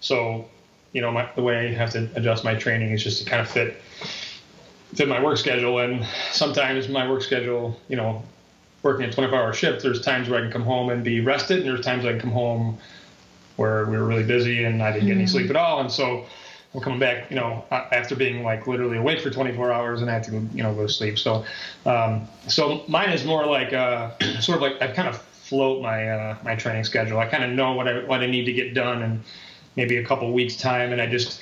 So, you know, the way I have to adjust my training is just to kind of fit my work schedule. And sometimes my work schedule, you know, working a 24-hour shift, there's times where I can come home and be rested, and there's times I can come home where we were really busy and I didn't get any sleep at all. And so I'm coming back, you know, after being like literally awake for 24 hours and I have to, you know, go to sleep. So, so mine is more like, sort of like I kind of float my training schedule. I kind of know what I need to get done in maybe a couple weeks time. And I just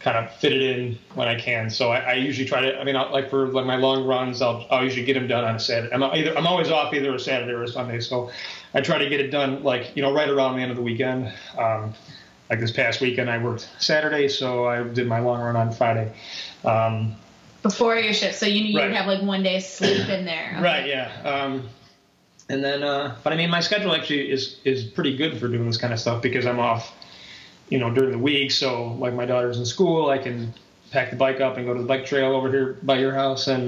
kind of fit it in when I can. So I usually try to, I mean, for my long runs, I'll usually get them done on a Saturday. I'm always off either a Saturday or a Sunday. So I try to get it done, like, you know, right around the end of the weekend. Like this past weekend, I worked Saturday, so I did my long run on Friday. Before your shift, so you would have like one day's sleep in there. Okay. Right, yeah. And then, but I mean, my schedule actually is pretty good for doing this kind of stuff, because I'm off, you know, during the week. So like my daughter's in school, I can pack the bike up and go to the bike trail over here by your house and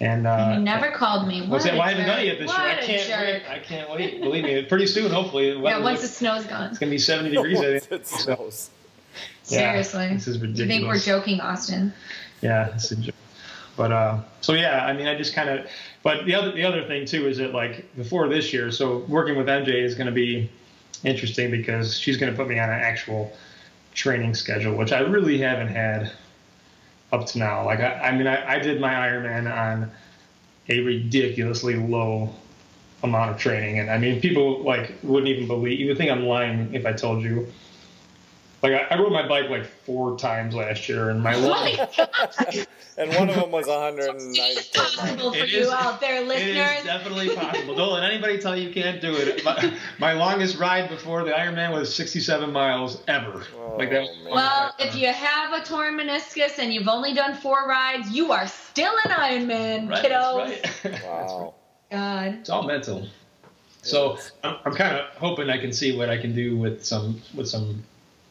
you never called me. What's that? Well, I haven't done it yet this year. I can't wait. Believe me, pretty soon, hopefully. Yeah, once the snow's gone. It's gonna be 70 degrees. I think. So, seriously, this is ridiculous. You think we're joking, Austin? Yeah, it's a joke. But so yeah, I mean, I just kind of. But the other thing too is that like before this year, so working with MJ is gonna be interesting, because she's gonna put me on an actual training schedule, which I really haven't had up to now. Like, I mean, I did my Ironman on a ridiculously low amount of training. And I mean, people like wouldn't even believe, you would think I'm lying if I told you. Like I rode my bike like 4 times last year, and my and one of them was 190. It's possible for you out there, listeners. It is definitely possible. Don't let anybody tell you can't do it. My longest ride before the Ironman was 67 miles ever. Oh, like that. Well, if you have a torn meniscus and you've only done 4 rides, you are still an Ironman, right, kiddos. That's right. Wow. God. It's all mental. So I'm kind of hoping I can see what I can do with some.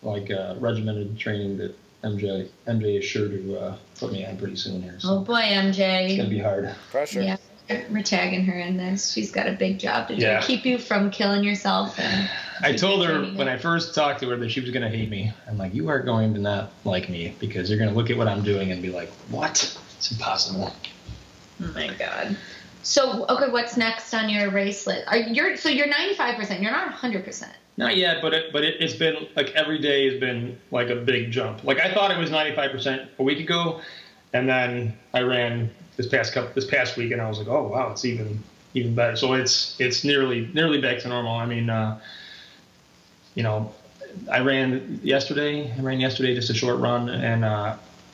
Like regimented training that MJ is sure to put me on pretty soon here. So. Oh boy, MJ! It's gonna be hard. Pressure. Yeah, we're tagging her in this. She's got a big job to do. Yeah. Keep you from killing yourself. And I told her when I first talked to her that she was gonna hate me. I'm like, you are going to not like me, because you're gonna look at what I'm doing and be like, what? It's impossible. Oh my God. So okay, what's next on your race list? You're 95%. You're not 100%. Not yet, but it's been like every day has been like a big jump. Like I thought it was 95% a week ago, and then I ran this past week, and I was like, oh wow, it's even better. So it's nearly back to normal. I mean, you know, I ran yesterday just a short run, and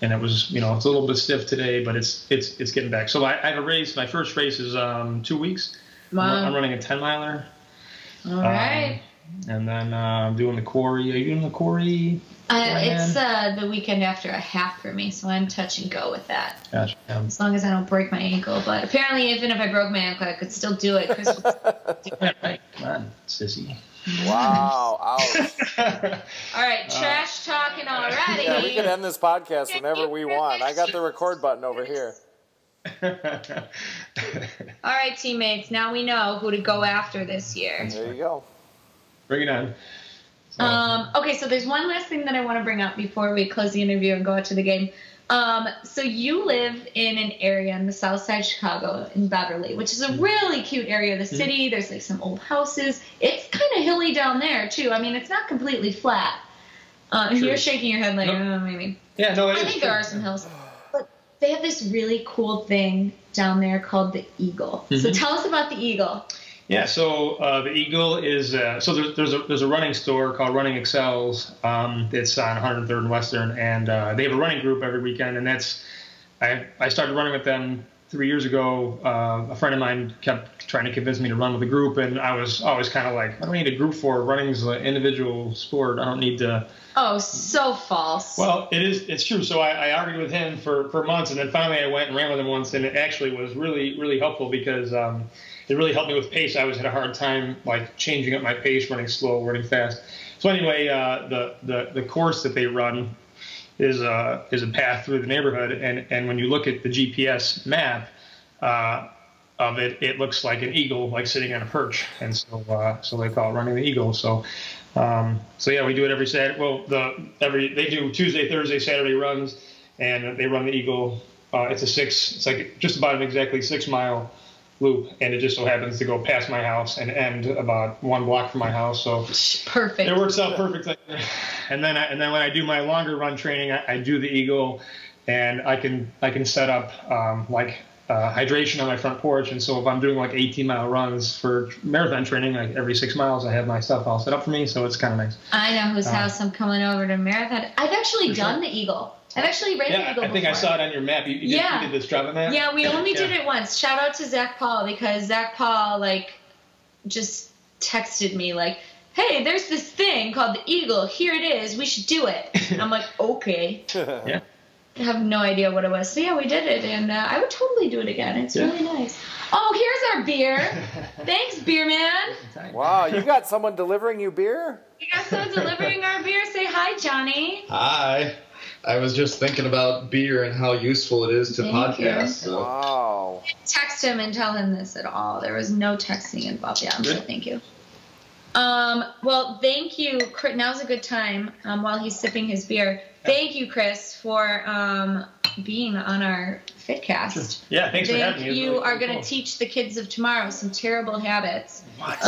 it was, you know, it's a little bit stiff today, but it's getting back. So I have a race. My first race is 2 weeks. Wow. I'm running a 10 miler. All right. And then I'm doing the quarry. Are you doing the quarry? It's the weekend after a half for me, so I'm touch and go with that. Gotcha. As long as I don't break my ankle. But apparently, even if I broke my ankle, I could still do it. Chris would still do it. Right. Come on, sissy. Wow. Ouch. All right, trash talking already. Yeah, we can end this podcast whenever we want. I got the record button over here. All right, teammates, now we know who to go after this year. There you go. Bring it on. So. Okay, so there's one last thing that I want to bring up before we close the interview and go out to the game. So you live in an area on the south side of Chicago in Beverly, which is a really cute area of the city. There's like some old houses. It's kind of hilly down there, too. I mean, it's not completely flat. You're shaking your head like, oh, maybe. Yeah, no, I think there are some hills. But they have this really cool thing down there called the Eagle. Mm-hmm. So tell us about the Eagle. Yeah, so the Eagle is so there's a running store called Running Excels. It's on 103rd and Western, and they have a running group every weekend. And that's I started running with them 3 years ago. A friend of mine kept trying to convince me to run with the group, and I was always kind of like, I don't need a group for running's an individual sport. I don't need to. Oh, so false. Well, it's true. So I argued with him for months, and then finally I went and ran with him once, and it actually was really really helpful because. It really helped me with pace. I always had a hard time like changing up my pace, running slow, running fast. So anyway, the course that they run is a path through the neighborhood, and when you look at the GPS map of it, it looks like an eagle, like sitting on a perch, and so they call it Running the Eagle. So yeah, we do it every Saturday. Well, they do Tuesday, Thursday, Saturday runs, and they run the Eagle. It's like just about an exactly 6 mile loop, and it just so happens to go past my house and end about one block from my house, so perfect. It works out perfectly. And then when I do my longer run training, I do the Eagle, and I can set up hydration on my front porch. And so if I'm doing like 18-mile runs for marathon training, like every 6 miles, I have my stuff all set up for me, so it's kind of nice. I know whose house I'm coming over to marathon. I've actually done the Eagle. I've actually ran the Eagle before. I think I saw it on your map. You did this Strava map? Yeah, we only did it once. Shout out to Zach Paul, because Zach Paul, just texted me, hey, there's this thing called the Eagle. Here it is. We should do it. And I'm like, okay. Yeah. I have no idea what it was. So, yeah, we did it, and I would totally do it again. It's really nice. Oh, here's our beer. Thanks, beer man. Wow, you got someone delivering you beer? We got someone delivering our beer. Say hi, Johnny. Hi. I was just thinking about beer and how useful it is to podcasts. So. Wow. Text him and tell him this at all. There was no texting involved. Yeah, so thank you. Well, thank you. Now's a good time while he's sipping his beer. Thank you, Chris, for being on our Fitcast. Sure. Yeah, thanks for having me. You are going to teach the kids of tomorrow some terrible habits. What?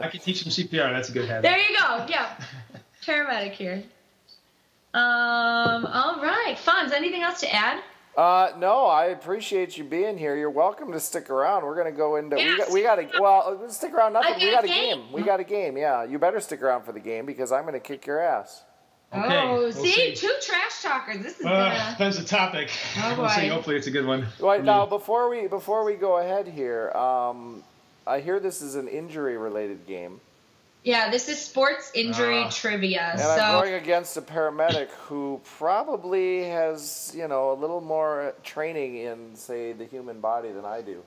I could teach them CPR. That's a good habit. There you go. Yeah. Paramedic here. All right. Fons, anything else to add? No, I appreciate you being here. You're welcome to stick around. We're going to go into we got to stick around nothing. We got a game. We got a game. Yeah, you better stick around for the game because I'm going to kick your ass. Okay. Oh, we'll see, two trash talkers. This is depends the topic. Oh, we'll see. Hopefully it's a good one. Right now, before we go ahead here, I hear this is an injury-related game. Yeah, this is sports injury trivia. And I'm going against a paramedic who probably has, a little more training in, say, the human body than I do.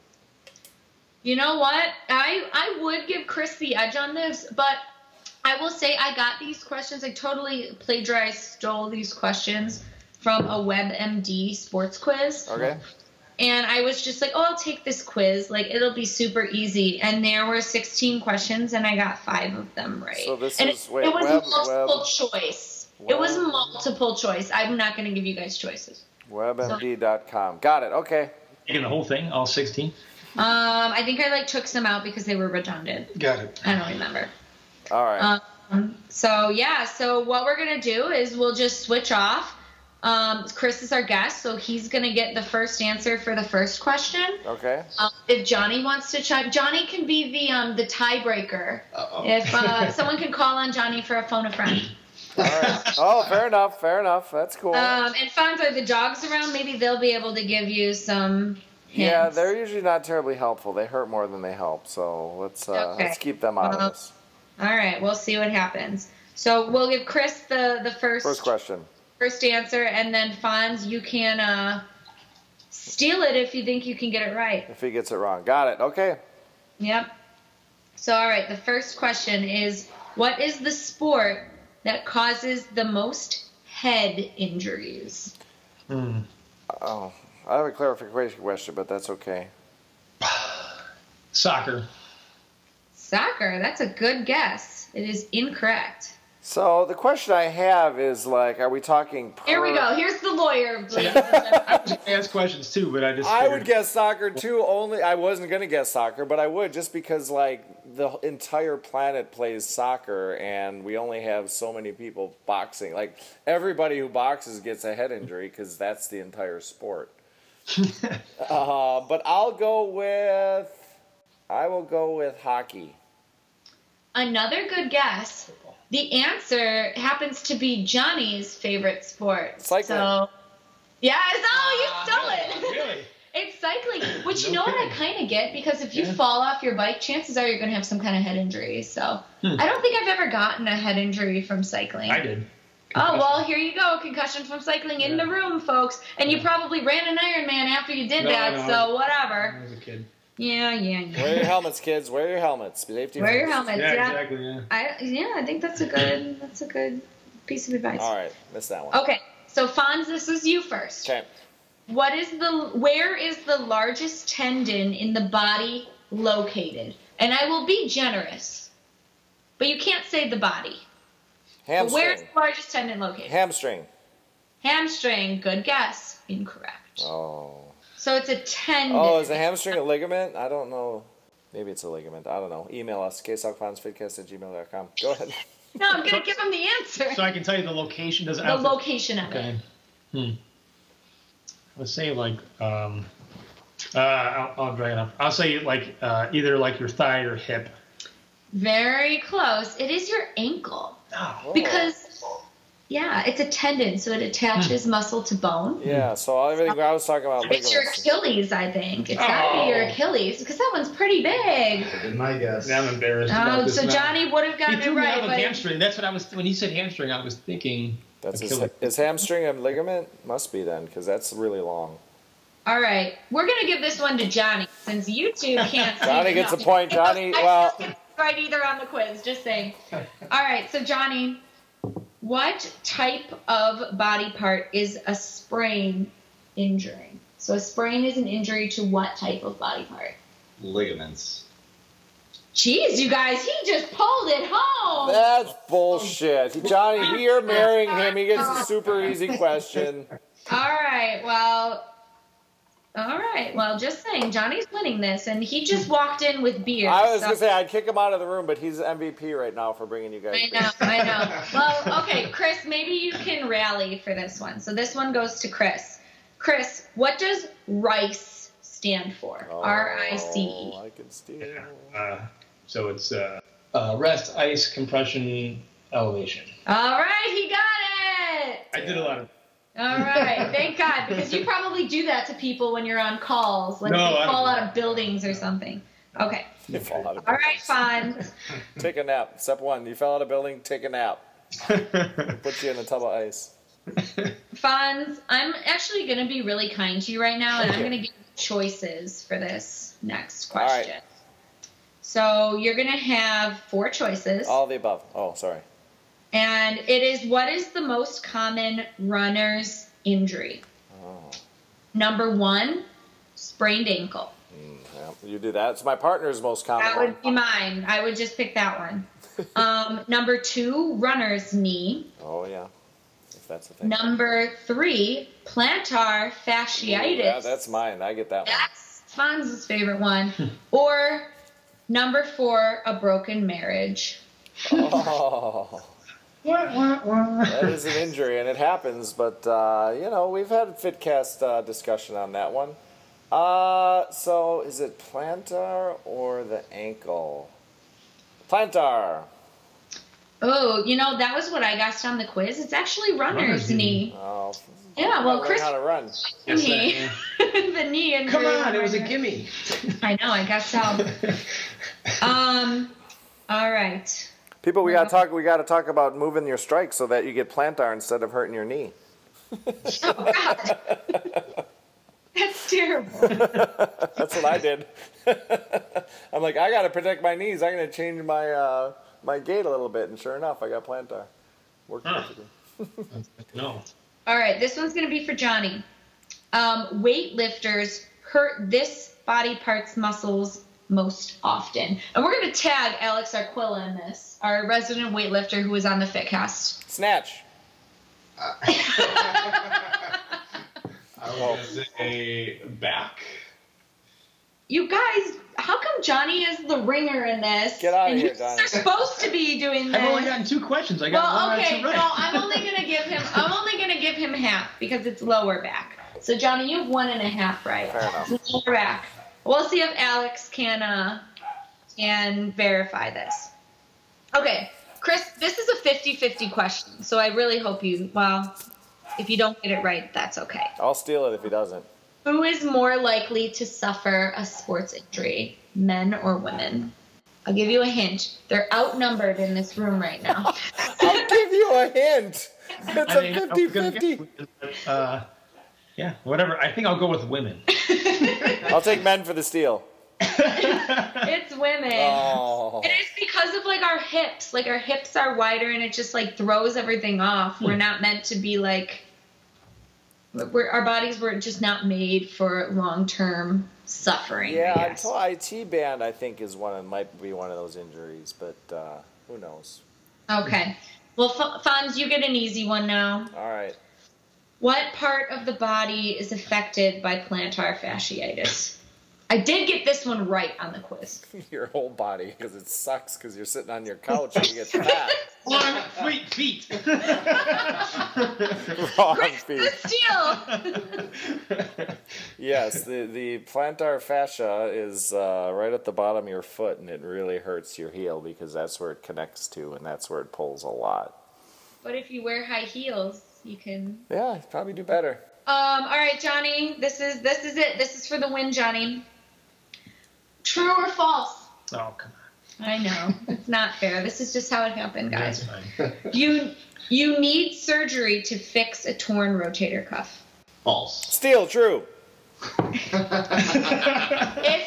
You know what? I would give Chris the edge on this, but I will say I got these questions. I totally stole these questions from a WebMD sports quiz. Okay. And I was just like, I'll take this quiz. It'll be super easy. And there were 16 questions, and I got 5 of them right. So it was multiple choice. It was multiple choice. I'm not going to give you guys choices. WebMD.com. So. Got it. Okay. Taking the whole thing, all 16? I think I, took some out because they were redundant. Got it. I don't remember. All right. So what we're going to do is we'll just switch off. Chris is our guest, so he's going to get the first answer for the first question. Okay. If Johnny wants to chime, Johnny can be the tiebreaker. Uh-oh. If someone can call on Johnny for a phone a friend. All right. Oh, fair enough. That's cool. And Fonzo, the dogs around, maybe they'll be able to give you some hints. Yeah, they're usually not terribly helpful. They hurt more than they help, so let's keep them out of this. All right, we'll see what happens. So we'll give Chris the first question, first answer, and then Fons, you can steal it if you think you can get it right. If he gets it wrong, got it. Okay. Yep. So all right, the first question is: what is the sport that causes the most head injuries? Oh, I have a clarification question, but that's okay. Soccer. Soccer, that's a good guess. It is incorrect. So the question I have is, like, are we talking per... Here we go. Here's the lawyer. I was going to ask questions, too, but I just... I would guess soccer, too, only... I wasn't going to guess soccer, but I would, just because, like, the entire planet plays soccer, and we only have so many people boxing. Like, everybody who boxes gets a head injury, because that's the entire sport. But I'll go with... I will go with hockey. Another good guess. The answer happens to be Johnny's favorite sport. Cycling. So, yeah, oh, you stole it. Really? It's cycling, which no you know kidding. What I kind of get, because if you fall off your bike, chances are you're going to have some kind of head injury. So I don't think I've ever gotten a head injury from cycling. I did. Concussion. Oh, well, here you go. Concussion from cycling in the room, folks. And you probably ran an Ironman after you did so whatever. I was a kid. Yeah. Wear your helmets, kids. Wear your helmets. Wear your helmets. Yeah, exactly. Yeah. I think that's a good piece of advice. All right, missed that one. Okay, so Fons, this is you first. Okay. Where is the largest tendon in the body located? And I will be generous, but you can't say the body. Hamstring. Where is the largest tendon located? Hamstring. Hamstring. Good guess. Incorrect. Oh. So it's a tendon. Oh, is a hamstring a ligament? I don't know. Maybe it's a ligament. I don't know. Email us, ksalkfonsfitcast@gmail.com. Go ahead. No, I'm going to give him the answer. So I can tell you the location doesn't have the location of it. Okay. Let's say, like, I'll drag it up. I'll say, like, either, like, your thigh or hip. Very close. It is your ankle. Oh. Because... Yeah, it's a tendon, so it attaches muscle to bone. Yeah, so everything I was talking about. It's your Achilles, I think. It's got to be your Achilles, because that one's pretty big. My guess. Now I'm embarrassed about this. So Johnny would have gotten it right. Hamstring. That's what I was. When he said hamstring, I was thinking. That's his hamstring and ligament? Must be then, because that's really long. All right, we're gonna give this one to Johnny, since you two can't. Johnny gets a point. Johnny, well. I get right either on the quiz. Just saying. All right, so Johnny. What type of body part is a sprain injuring? So a sprain is an injury to what type of body part? Ligaments. Jeez, you guys, he just pulled it home. That's bullshit. Johnny, we are marrying him. He gets a super easy question. All right, well, just saying, Johnny's winning this, and he just walked in with beer. I was going to say, I'd kick him out of the room, but he's MVP right now for bringing you guys I know. Well, okay, Chris, maybe you can rally for this one. So this one goes to Chris. Chris, what does RICE stand for? R-I-C-E. I can steal. So it's rest, ice, compression, elevation. All right, he got it! I did a lot of... All right, thank God, because you probably do that to people when you're on calls, like they fall out of buildings or something. Okay. They fall out of buildings. All right, Fons. Take a nap. Step one, you fell out of a building, take a nap. Put you in a tub of ice. Fons, I'm actually going to be really kind to you right now, and I'm going to give you choices for this next question. All right. So you're going to have four choices. All the above. Oh, sorry. And it is, what is the most common runner's injury? Oh. Number one, sprained ankle. Yeah, you do that. It's my partner's most common. That would be mine. I would just pick that one. Number two, runner's knee. Oh, yeah. If that's a thing. Number three, plantar fasciitis. Ooh, yeah, that's mine. I get that one. That's Fons' favorite one. Or number four, a broken marriage. Oh. That is an injury, and it happens, but, you know, we've had a Fitcast discussion on that one. So is it plantar or the ankle? Plantar. Oh, you know, that was what I guessed on the quiz. It's actually runner's knee. Oh. Yeah, well, Chris. How to run. Knee. The knee injury. Come on, it was a gimme. I know, I guessed so. All right. People, we gotta talk. We gotta talk about moving your strike so that you get plantar instead of hurting your knee. Oh God, that's terrible. That's what I did. I'm like, I gotta protect my knees. I'm gonna change my my gait a little bit, and sure enough, I got plantar. Worked No. All right, this one's gonna be for Johnny. Weightlifters hurt this body part's muscles most often. And we're going to tag Alex Arquilla in this, our resident weightlifter who was on the Fitcast. Snatch. I was a back. You guys, how come Johnny is the ringer in this? Get out of here, Johnny. They're supposed to be doing this. I've only gotten two questions. I got one right. Well, okay, no, I'm only going to give him half because it's lower back. So, Johnny, you have 1.5 right. Fair enough. It's lower back. We'll see if Alex can verify this. Okay, Chris, this is a 50-50 question, so I really hope you, well, if you don't get it right, that's okay. I'll steal it if he doesn't. Who is more likely to suffer a sports injury, men or women? I'll give you a hint. They're outnumbered in this room right now. I'll give you a hint. It's a 50-50. Yeah, whatever. I think I'll go with women. I'll take men for the steal. It's women. Oh. It is because of, like, our hips. Like, our hips are wider, and it just, like, throws everything off. We're not meant to be, like, our bodies were just not made for long-term suffering. Yeah, IT band, I think, might be one of those injuries, but who knows. Okay. Well, Fonz, you get an easy one now. All right. What part of the body is affected by plantar fasciitis? I did get this one right on the quiz. Your whole body, because it sucks because you're sitting on your couch and you get fat. Wrong feet. Wrong feet. The steal. Yes, the plantar fascia is right at the bottom of your foot, and it really hurts your heel because that's where it connects to, and that's where it pulls a lot. But if you wear high heels, you can. Yeah, you probably do better. All right, Johnny. This is it. This is for the win, Johnny. True or false? Oh, come on. I know. It's not fair. This is just how it happened, guys. Yeah, you need surgery to fix a torn rotator cuff. False. Still true. It's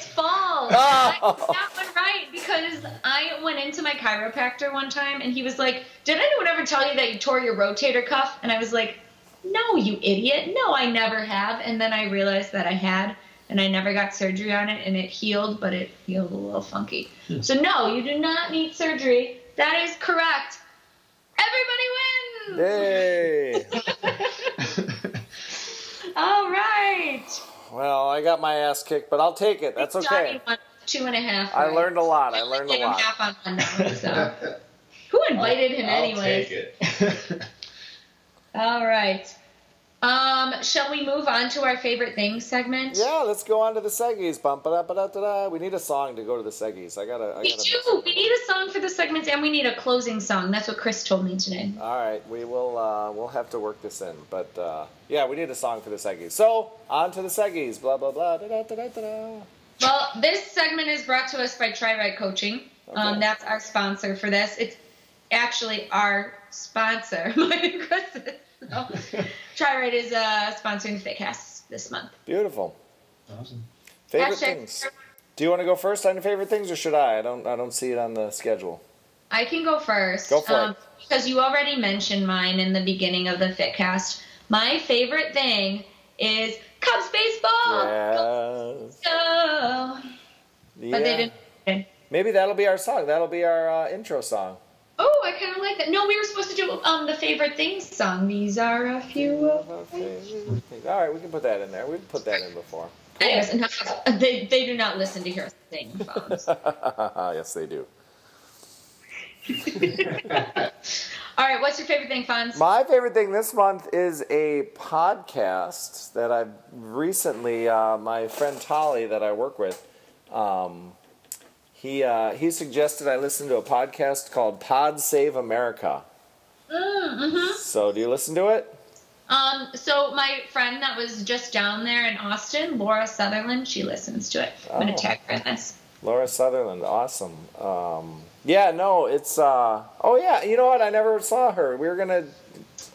false. Oh. I got that one right because I went into my chiropractor one time and he was like, did anyone ever tell you that you tore your rotator cuff? And I was like, no, you idiot. No, I never have. And then I realized that I had, and I never got surgery on it, and it healed, but it healed a little funky. So no, you do not need surgery. That is correct. Everybody wins. Yay. All right. Well, I got my ass kicked, but I'll take it. That's okay. Johnny won 2.5. Right? I learned a lot. I learned a lot. Half on one now, so. Who invited him anyways? I'll take it. All right. Shall we move on to our favorite things segment? Yeah, let's go on to the seggies. Bum, ba, da, ba, da, da, da. We need a song to go to the seggies. We need a song for the segments, and we need a closing song. That's what Chris told me today. All right, we will. We'll have to work this in, but yeah, we need a song for the seggies. So on to the seggies. Blah blah blah. Da, da, da, da, da. Well, this segment is brought to us by TriRide Coaching. Okay. That's our sponsor for this. It's actually our sponsor, mine and Chris's. So, TriRide is sponsoring Fitcast this month. Beautiful. Awesome. Favorite things. Do you want to go first on your favorite things, or should I? I don't see it on the schedule. I can go first. Go for it. Because you already mentioned mine in the beginning of the Fitcast. My favorite thing is Cubs baseball. Yes. Yeah. But they didn't. Maybe that'll be our song. That'll be our intro song. Oh, I kind of like that. No, we were supposed to do the favorite things song. These are a few of things. All right, we can put that in there. We've put that in before. Cool. Anyways, they do not listen to hear us sing. Yes, they do. All right, what's your favorite thing, Fonz? My favorite thing this month is a podcast that I've recently, my friend Tolly that I work with, He suggested I listen to a podcast called Pod Save America. Mm-hmm. So do you listen to it? So my friend that was just down there in Austin, Laura Sutherland, she listens to it. I'm going to tag her in this. Laura Sutherland, awesome. Yeah, no, it's... oh, yeah, you know what? I never saw her. We were going to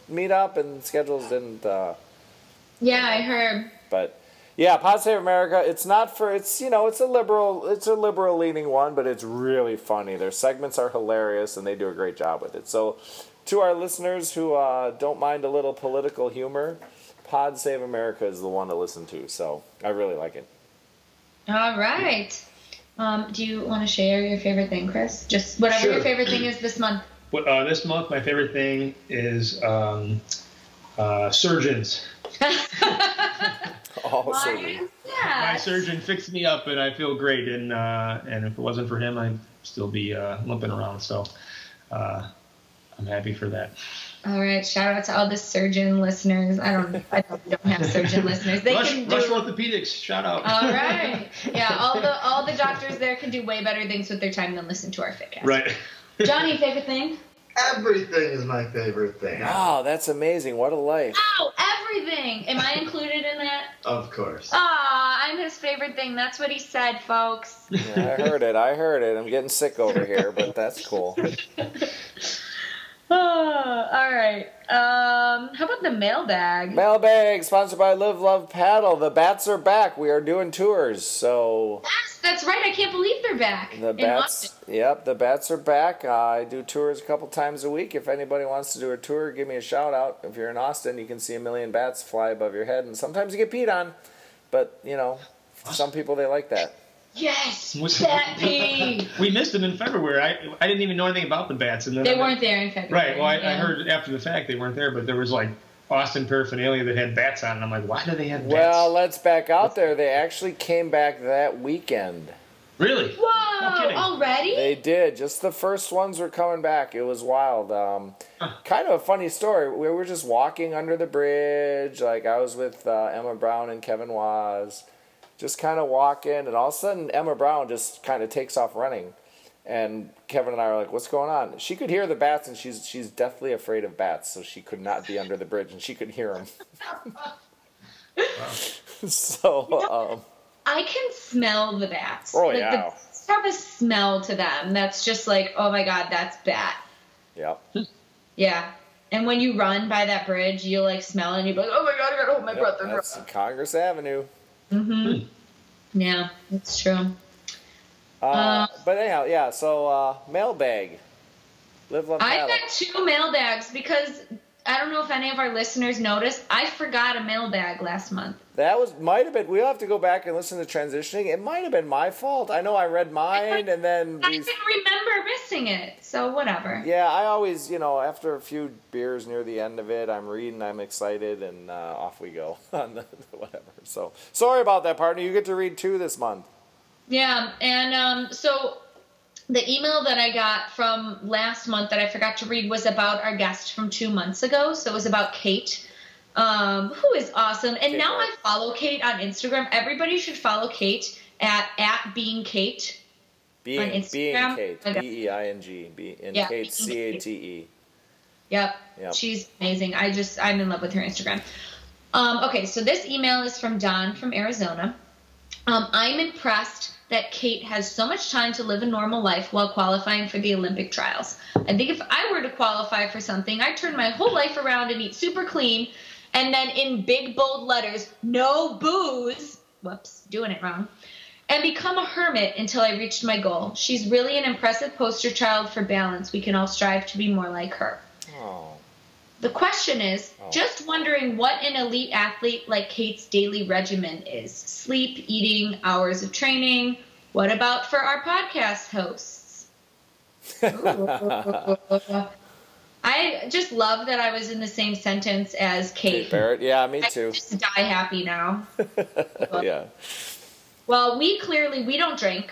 meet up, and schedules didn't... yeah, I heard. But, yeah, Pod Save America, it's not for... It's, you know, it's a liberal-leaning one, but it's really funny. Their segments are hilarious, and they do a great job with it. So, to our listeners who don't mind a little political humor, Pod Save America is the one to listen to. So, I really like it. All right. Yeah. Do you want to share your favorite thing, Chris? Just whatever your favorite thing is this month. This month, my favorite thing is surgeons. All surgeons. My surgeon fixed me up, and I feel great. And if it wasn't for him, I'd still be limping around. So I'm happy for that. All right. Shout out to all the surgeon listeners. I don't have surgeon listeners. They can do Rush Orthopedics. Shout out. All right. Yeah. All the doctors there can do way better things with their time than listen to our Fitcast. Right. Johnny, favorite thing? Everything is my favorite thing. Wow, that's amazing. What a life. Oh, everything. Am I included in that? Of course. Aw, I'm his favorite thing. That's what he said, folks. Yeah, I heard it. I'm getting sick over here, but that's cool. Oh, all right. How about the mailbag? Mailbag, sponsored by Live Love Paddle. The bats are back. We are doing tours, so... Yes, that's right. I can't believe they're back. The bats. Yep, the bats are back. I do tours a couple times a week. If anybody wants to do a tour, give me a shout-out. If you're in Austin, you can see a million bats fly above your head, and sometimes you get peed on. But, you know, some people, they like that. Yes, that pee. We missed them in February. I didn't even know anything about the bats. And then they weren't there in February. Right. Well, I heard after the fact they weren't there, but there was like Austin paraphernalia that had bats on, and I'm like, why do they have bats? Well, let's back out there. They actually came back that weekend. Really? Whoa! Already? They did. Just the first ones were coming back. It was wild. Kind of a funny story. We were just walking under the bridge. Like I was with Emma Brown and Kevin Waz. Just kind of walk in, and all of a sudden, Emma Brown just kind of takes off running. And Kevin and I are like, what's going on? She could hear the bats, and she's deathly afraid of bats, so she could not be under the bridge, and she could hear them. Wow. So, you know, I can smell the bats. Oh, like, yeah. The bats have a smell to them. That's just like, oh, my God, that's bat. Yeah. Yeah. And when you run by that bridge, you'll, like, smell it, and you'll be like, oh, my God, I got to hold my breath. That's Congress Avenue. Mm-hmm. Yeah, that's true. But anyhow, yeah, so mailbag. Live, love, I've got two mailbags because I don't know if any of our listeners noticed. I forgot a mailbag last month. That might have been, we'll have to go back and listen to transitioning. It might have been my fault. I know I read mine and then... I didn't remember missing it, so whatever. Yeah, I always, you know, after a few beers near the end of it, I'm reading, I'm excited, and off we go on the whatever. So, sorry about that, partner. You get to read two this month. Yeah, and so... The email that I got from last month that I forgot to read was about our guest from 2 months ago. So it was about Kate, who is awesome. And Kate now works. I follow Kate on Instagram. Everybody should follow Kate at Being Kate on Instagram. Being Kate, B-E-I-N-G, Kate, C-A-T-E. Yep, she's amazing. I'm in love with her Instagram. Okay, so this email is from Don from Arizona. I'm impressed that Kate has so much time to live a normal life while qualifying for the Olympic trials. I think if I were to qualify for something, I'd turn my whole life around and eat super clean, and then in big, bold letters, no booze, whoops, doing it wrong, and become a hermit until I reached my goal. She's really an impressive poster child for balance. We can all strive to be more like her. Aww. The question is, just wondering what an elite athlete like Kate's daily regimen is. Sleep, eating, hours of training. What about for our podcast hosts? I just love that I was in the same sentence as Kate Barrett. Yeah, me too. I just die happy now. Yeah. Well, we don't drink.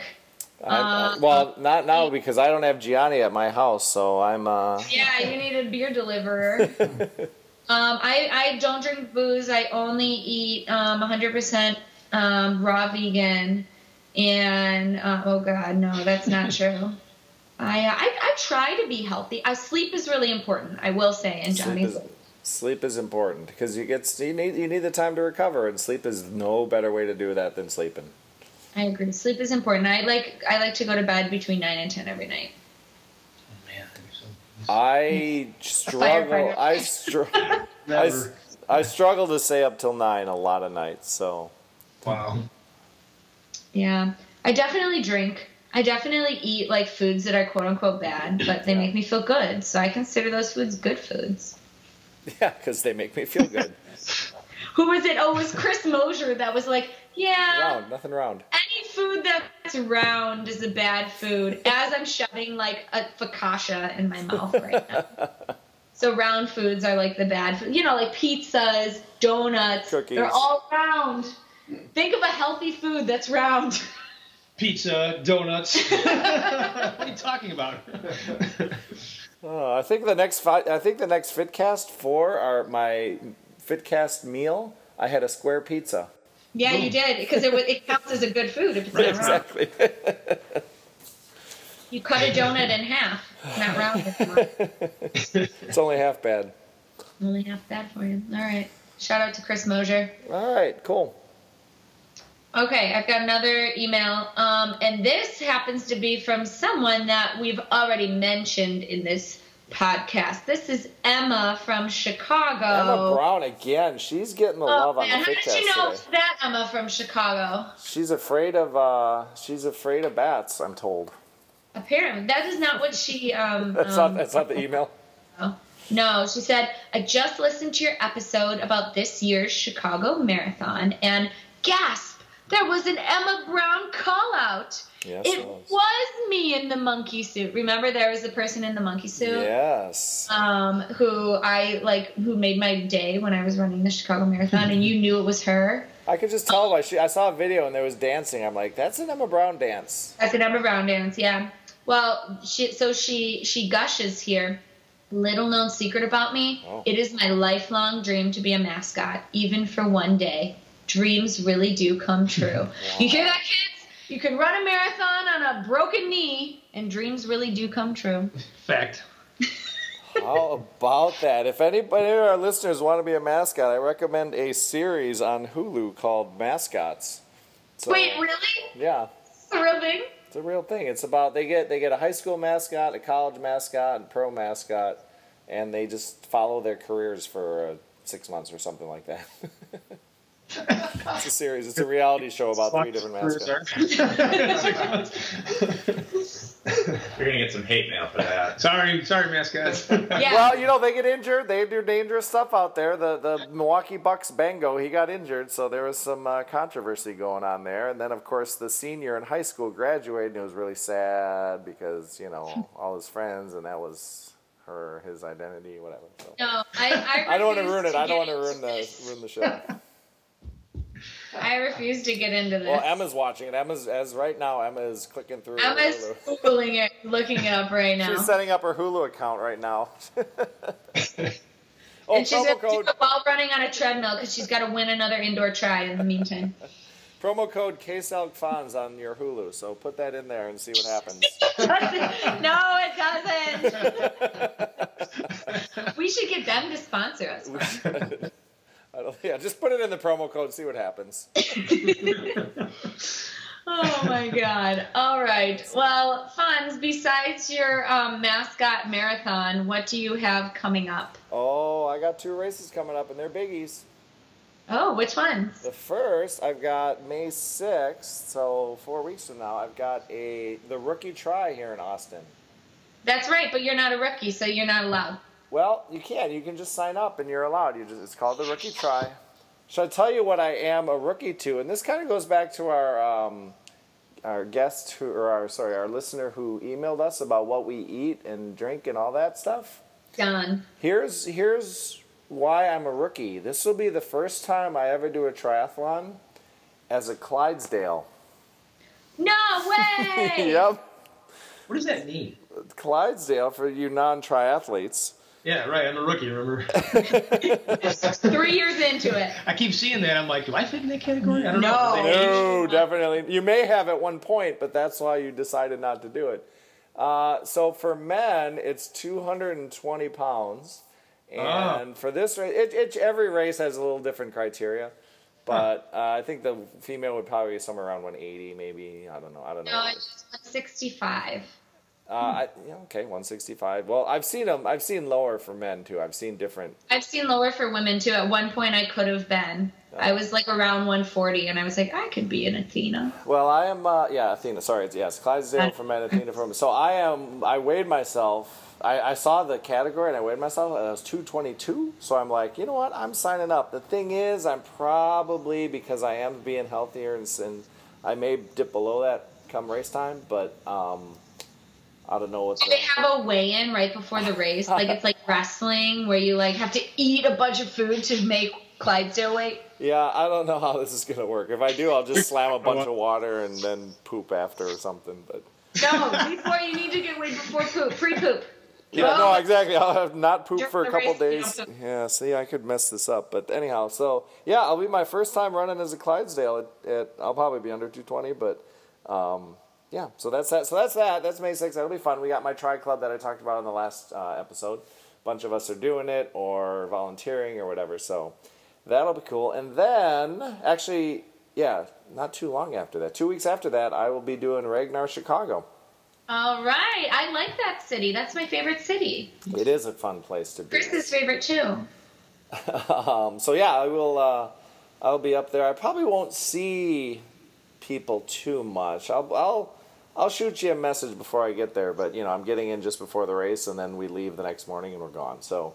Not now because I don't have Gianni at my house, so I'm... Yeah, you need a beer deliverer. I don't drink booze. I only eat 100% raw vegan. And, oh, God, no, that's not true. I try to be healthy. Sleep is really important, I will say, and Gianni's... Sleep is important because you need the time to recover, and sleep is no better way to do that than sleeping. I agree. Sleep is important. I like to go to bed between 9 and 10 every night. Oh, man. I struggle to stay up till 9 a lot of nights, so. Wow. Yeah. I definitely drink. I definitely eat, like, foods that are quote-unquote bad, but they make me feel good, so I consider those foods good foods. Yeah, because they make me feel good. Who was it? Oh, it was Chris Mosier that was like, round, nothing round. Any food that's round is a bad food, as I'm shoving, like, a focaccia in my mouth right now. So round foods are, like, the bad food. You know, like pizzas, donuts. Cookies. They're all round. Think of a healthy food that's round. Pizza, donuts. What are you talking about? I think the next Fitcast 4 are my Fitcast meal. I had a square pizza. Yeah, you did, because it counts as a good food if it's not exactly. Round. Exactly. You cut a donut in half, not round anymore. It's only half bad. Only half bad for you. All right. Shout out to Chris Mosier. All right, cool. Okay, I've got another email, and this happens to be from someone that we've already mentioned in this podcast. This is Emma from Chicago. Emma Brown again. She's getting the love on the Fitcast today. How did you know that Emma from Chicago? She's afraid of bats, I'm told. Apparently, that is not what she. That's not the email. No, she said, "I just listened to your episode about this year's Chicago Marathon, and gasp. There was an Emma Brown call-out. Yes, it was me in the monkey suit. Remember, there was a person in the monkey suit? Yes. Who made my day when I was running the Chicago Marathon, and you knew it was her. I could just tell. I saw a video, and there was dancing. I'm like, that's an Emma Brown dance. That's an Emma Brown dance, yeah. Well, she gushes here. Little known secret about me, It is my lifelong dream to be a mascot, even for one day. Dreams really do come true. Wow. You hear that, kids? You can run a marathon on a broken knee, and dreams really do come true. Fact. How about that? If anybody of our listeners want to be a mascot, I recommend a series on Hulu called Mascots. So, wait, really? Yeah. It's a real thing? It's a real thing. It's about they get a high school mascot, a college mascot, and pro mascot, and they just follow their careers for 6 months or something like that. It's a series. It's a reality show about three different mascots. You're gonna get some hate mail for that. Sorry, mascots. Yeah. Well, you know they get injured. They do dangerous stuff out there. The Milwaukee Bucks Bango, he got injured, so there was some controversy going on there. And then of course the senior in high school graduated, and it was really sad because all his friends, and that was his identity, whatever. So. No, I don't want to ruin it. I don't want to ruin the show. I refuse to get into this. Well, Emma's watching it. Emma's clicking through. Emma's Googling it, looking it up right now. She's setting up her Hulu account right now. And she's going to do it while running on a treadmill because she's got to win another indoor try in the meantime. Promo code KSALGFONS on your Hulu, so put that in there and see what happens. No, it doesn't. We should get them to sponsor us. Just put it in the promo code and see what happens. Oh, my God. All right. Well, Fons, besides your mascot marathon, what do you have coming up? Oh, I got 2 races coming up, and they're biggies. Oh, which ones? The first, I've got May 6th, so 4 weeks from now, I've got the rookie try here in Austin. That's right, but you're not a rookie, so you're not allowed. Well, you can. You can just sign up, and you're allowed. It's called the Rookie Try. Should I tell you what I am a rookie to? And this kind of goes back to our listener who emailed us about what we eat and drink and all that stuff. Done. Here's why I'm a rookie. This will be the first time I ever do a triathlon as a Clydesdale. No way! Yep. What does that mean? Clydesdale, for you non-triathletes. Yeah, right. I'm a rookie, remember? 3 years into it. I keep seeing that. I'm like, do I fit in that category? I don't know. No, definitely. You may have at one point, but that's why you decided not to do it. So for men, it's 220 pounds. And for this race, every race has a little different criteria. But I think the female would probably be somewhere around 180, maybe. I don't know. No, it's just 165. Okay, 165. Well, I've seen lower for men too. I've seen lower for women too. At one point, I could have been. I was like around 140, and I was like, I could be an Athena. Well, I am. Athena. Sorry, yes, Clydesdale for men, Athena for women. So I am. I weighed myself. I saw the category and I weighed myself and I was 222. So I'm like, you know what? I'm signing up. The thing is, I'm probably, because I am being healthier and I may dip below that come race time, but I don't know what's going on. Do they have a weigh-in right before the race? Like it's like wrestling where you like have to eat a bunch of food to make Clydesdale weight? Yeah, I don't know how this is going to work. If I do, I'll just slam a bunch of water and then poop after or something. But no, before you need to get weighed before poop, pre-poop. Yeah, no, exactly. I'll have not pooped for a couple days. Yeah, see, I could mess this up. But anyhow, so, yeah, I'll be my first time running as a Clydesdale. I'll probably be under 220, but, yeah. So that's that. That's May 6th. That'll be fun. We got my tri club that I talked about in the last episode. A bunch of us are doing it or volunteering or whatever. So that'll be cool. And then, actually, yeah, not too long after that. 2 weeks after that, I will be doing Ragnar, Chicago. All right. I like that city. That's my favorite city. It is a fun place to be. Chris's favorite, too. So, yeah, I'll be up there. I probably won't see people too much. I'll shoot you a message before I get there, but, you know, I'm getting in just before the race, and then we leave the next morning and we're gone. So,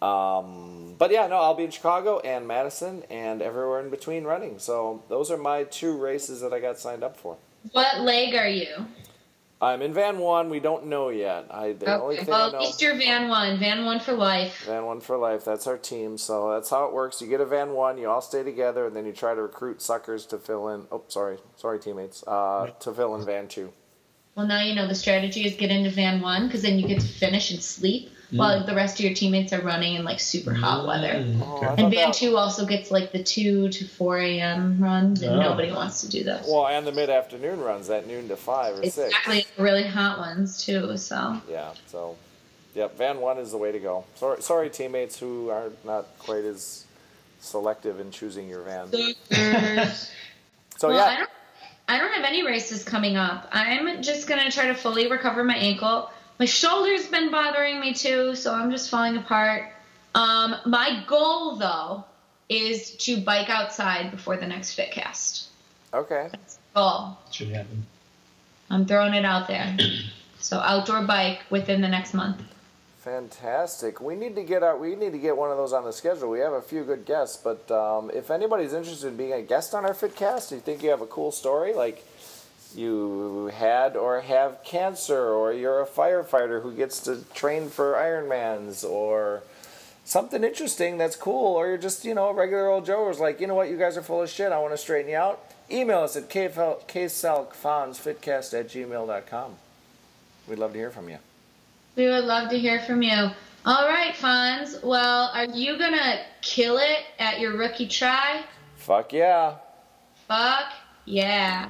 but, yeah, no, I'll be in Chicago and Madison and everywhere in between running. So those are my two races that I got signed up for. What leg are you? I'm in Van 1. We don't know yet. At least you're Van 1. Van 1 for life. Van 1 for life. That's our team. So that's how it works. You get a Van 1. You all stay together, and then you try to recruit suckers to fill in. Oh, sorry, teammates. To fill in Van 2. Well, now you know the strategy is get into Van 1 because then you get to finish and sleep while the rest of your teammates are running in like super hot weather. Oh, and Van 2 also gets like the 2 to 4 a.m. runs, and nobody wants to do those. Well, and the mid-afternoon runs, that noon to 5 or 6. Exactly, really hot ones too. So yeah, Van 1 is the way to go. Sorry, teammates who are not quite as selective in choosing your van. So well, yeah. I don't have any races coming up. I'm just going to try to fully recover my ankle. My shoulder's been bothering me too, so I'm just falling apart. My goal, though, is to bike outside before the next Fitcast. Okay. That's the goal. Should happen. I'm throwing it out there. So outdoor bike within the next month. Fantastic. We need to get one of those on the schedule. We have a few good guests, but if anybody's interested in being a guest on our Fitcast, do you think you have a cool story, like you had or have cancer, or you're a firefighter who gets to train for Ironmans, or something interesting that's cool, or you're just, you know, a regular old Joe who's like, you know what, you guys are full of shit, I want to straighten you out, email us at kselkfonsfitcast@gmail.com. We'd love to hear from you. We would love to hear from you. All right, Fons. Well, are you going to kill it at your rookie try? Fuck yeah.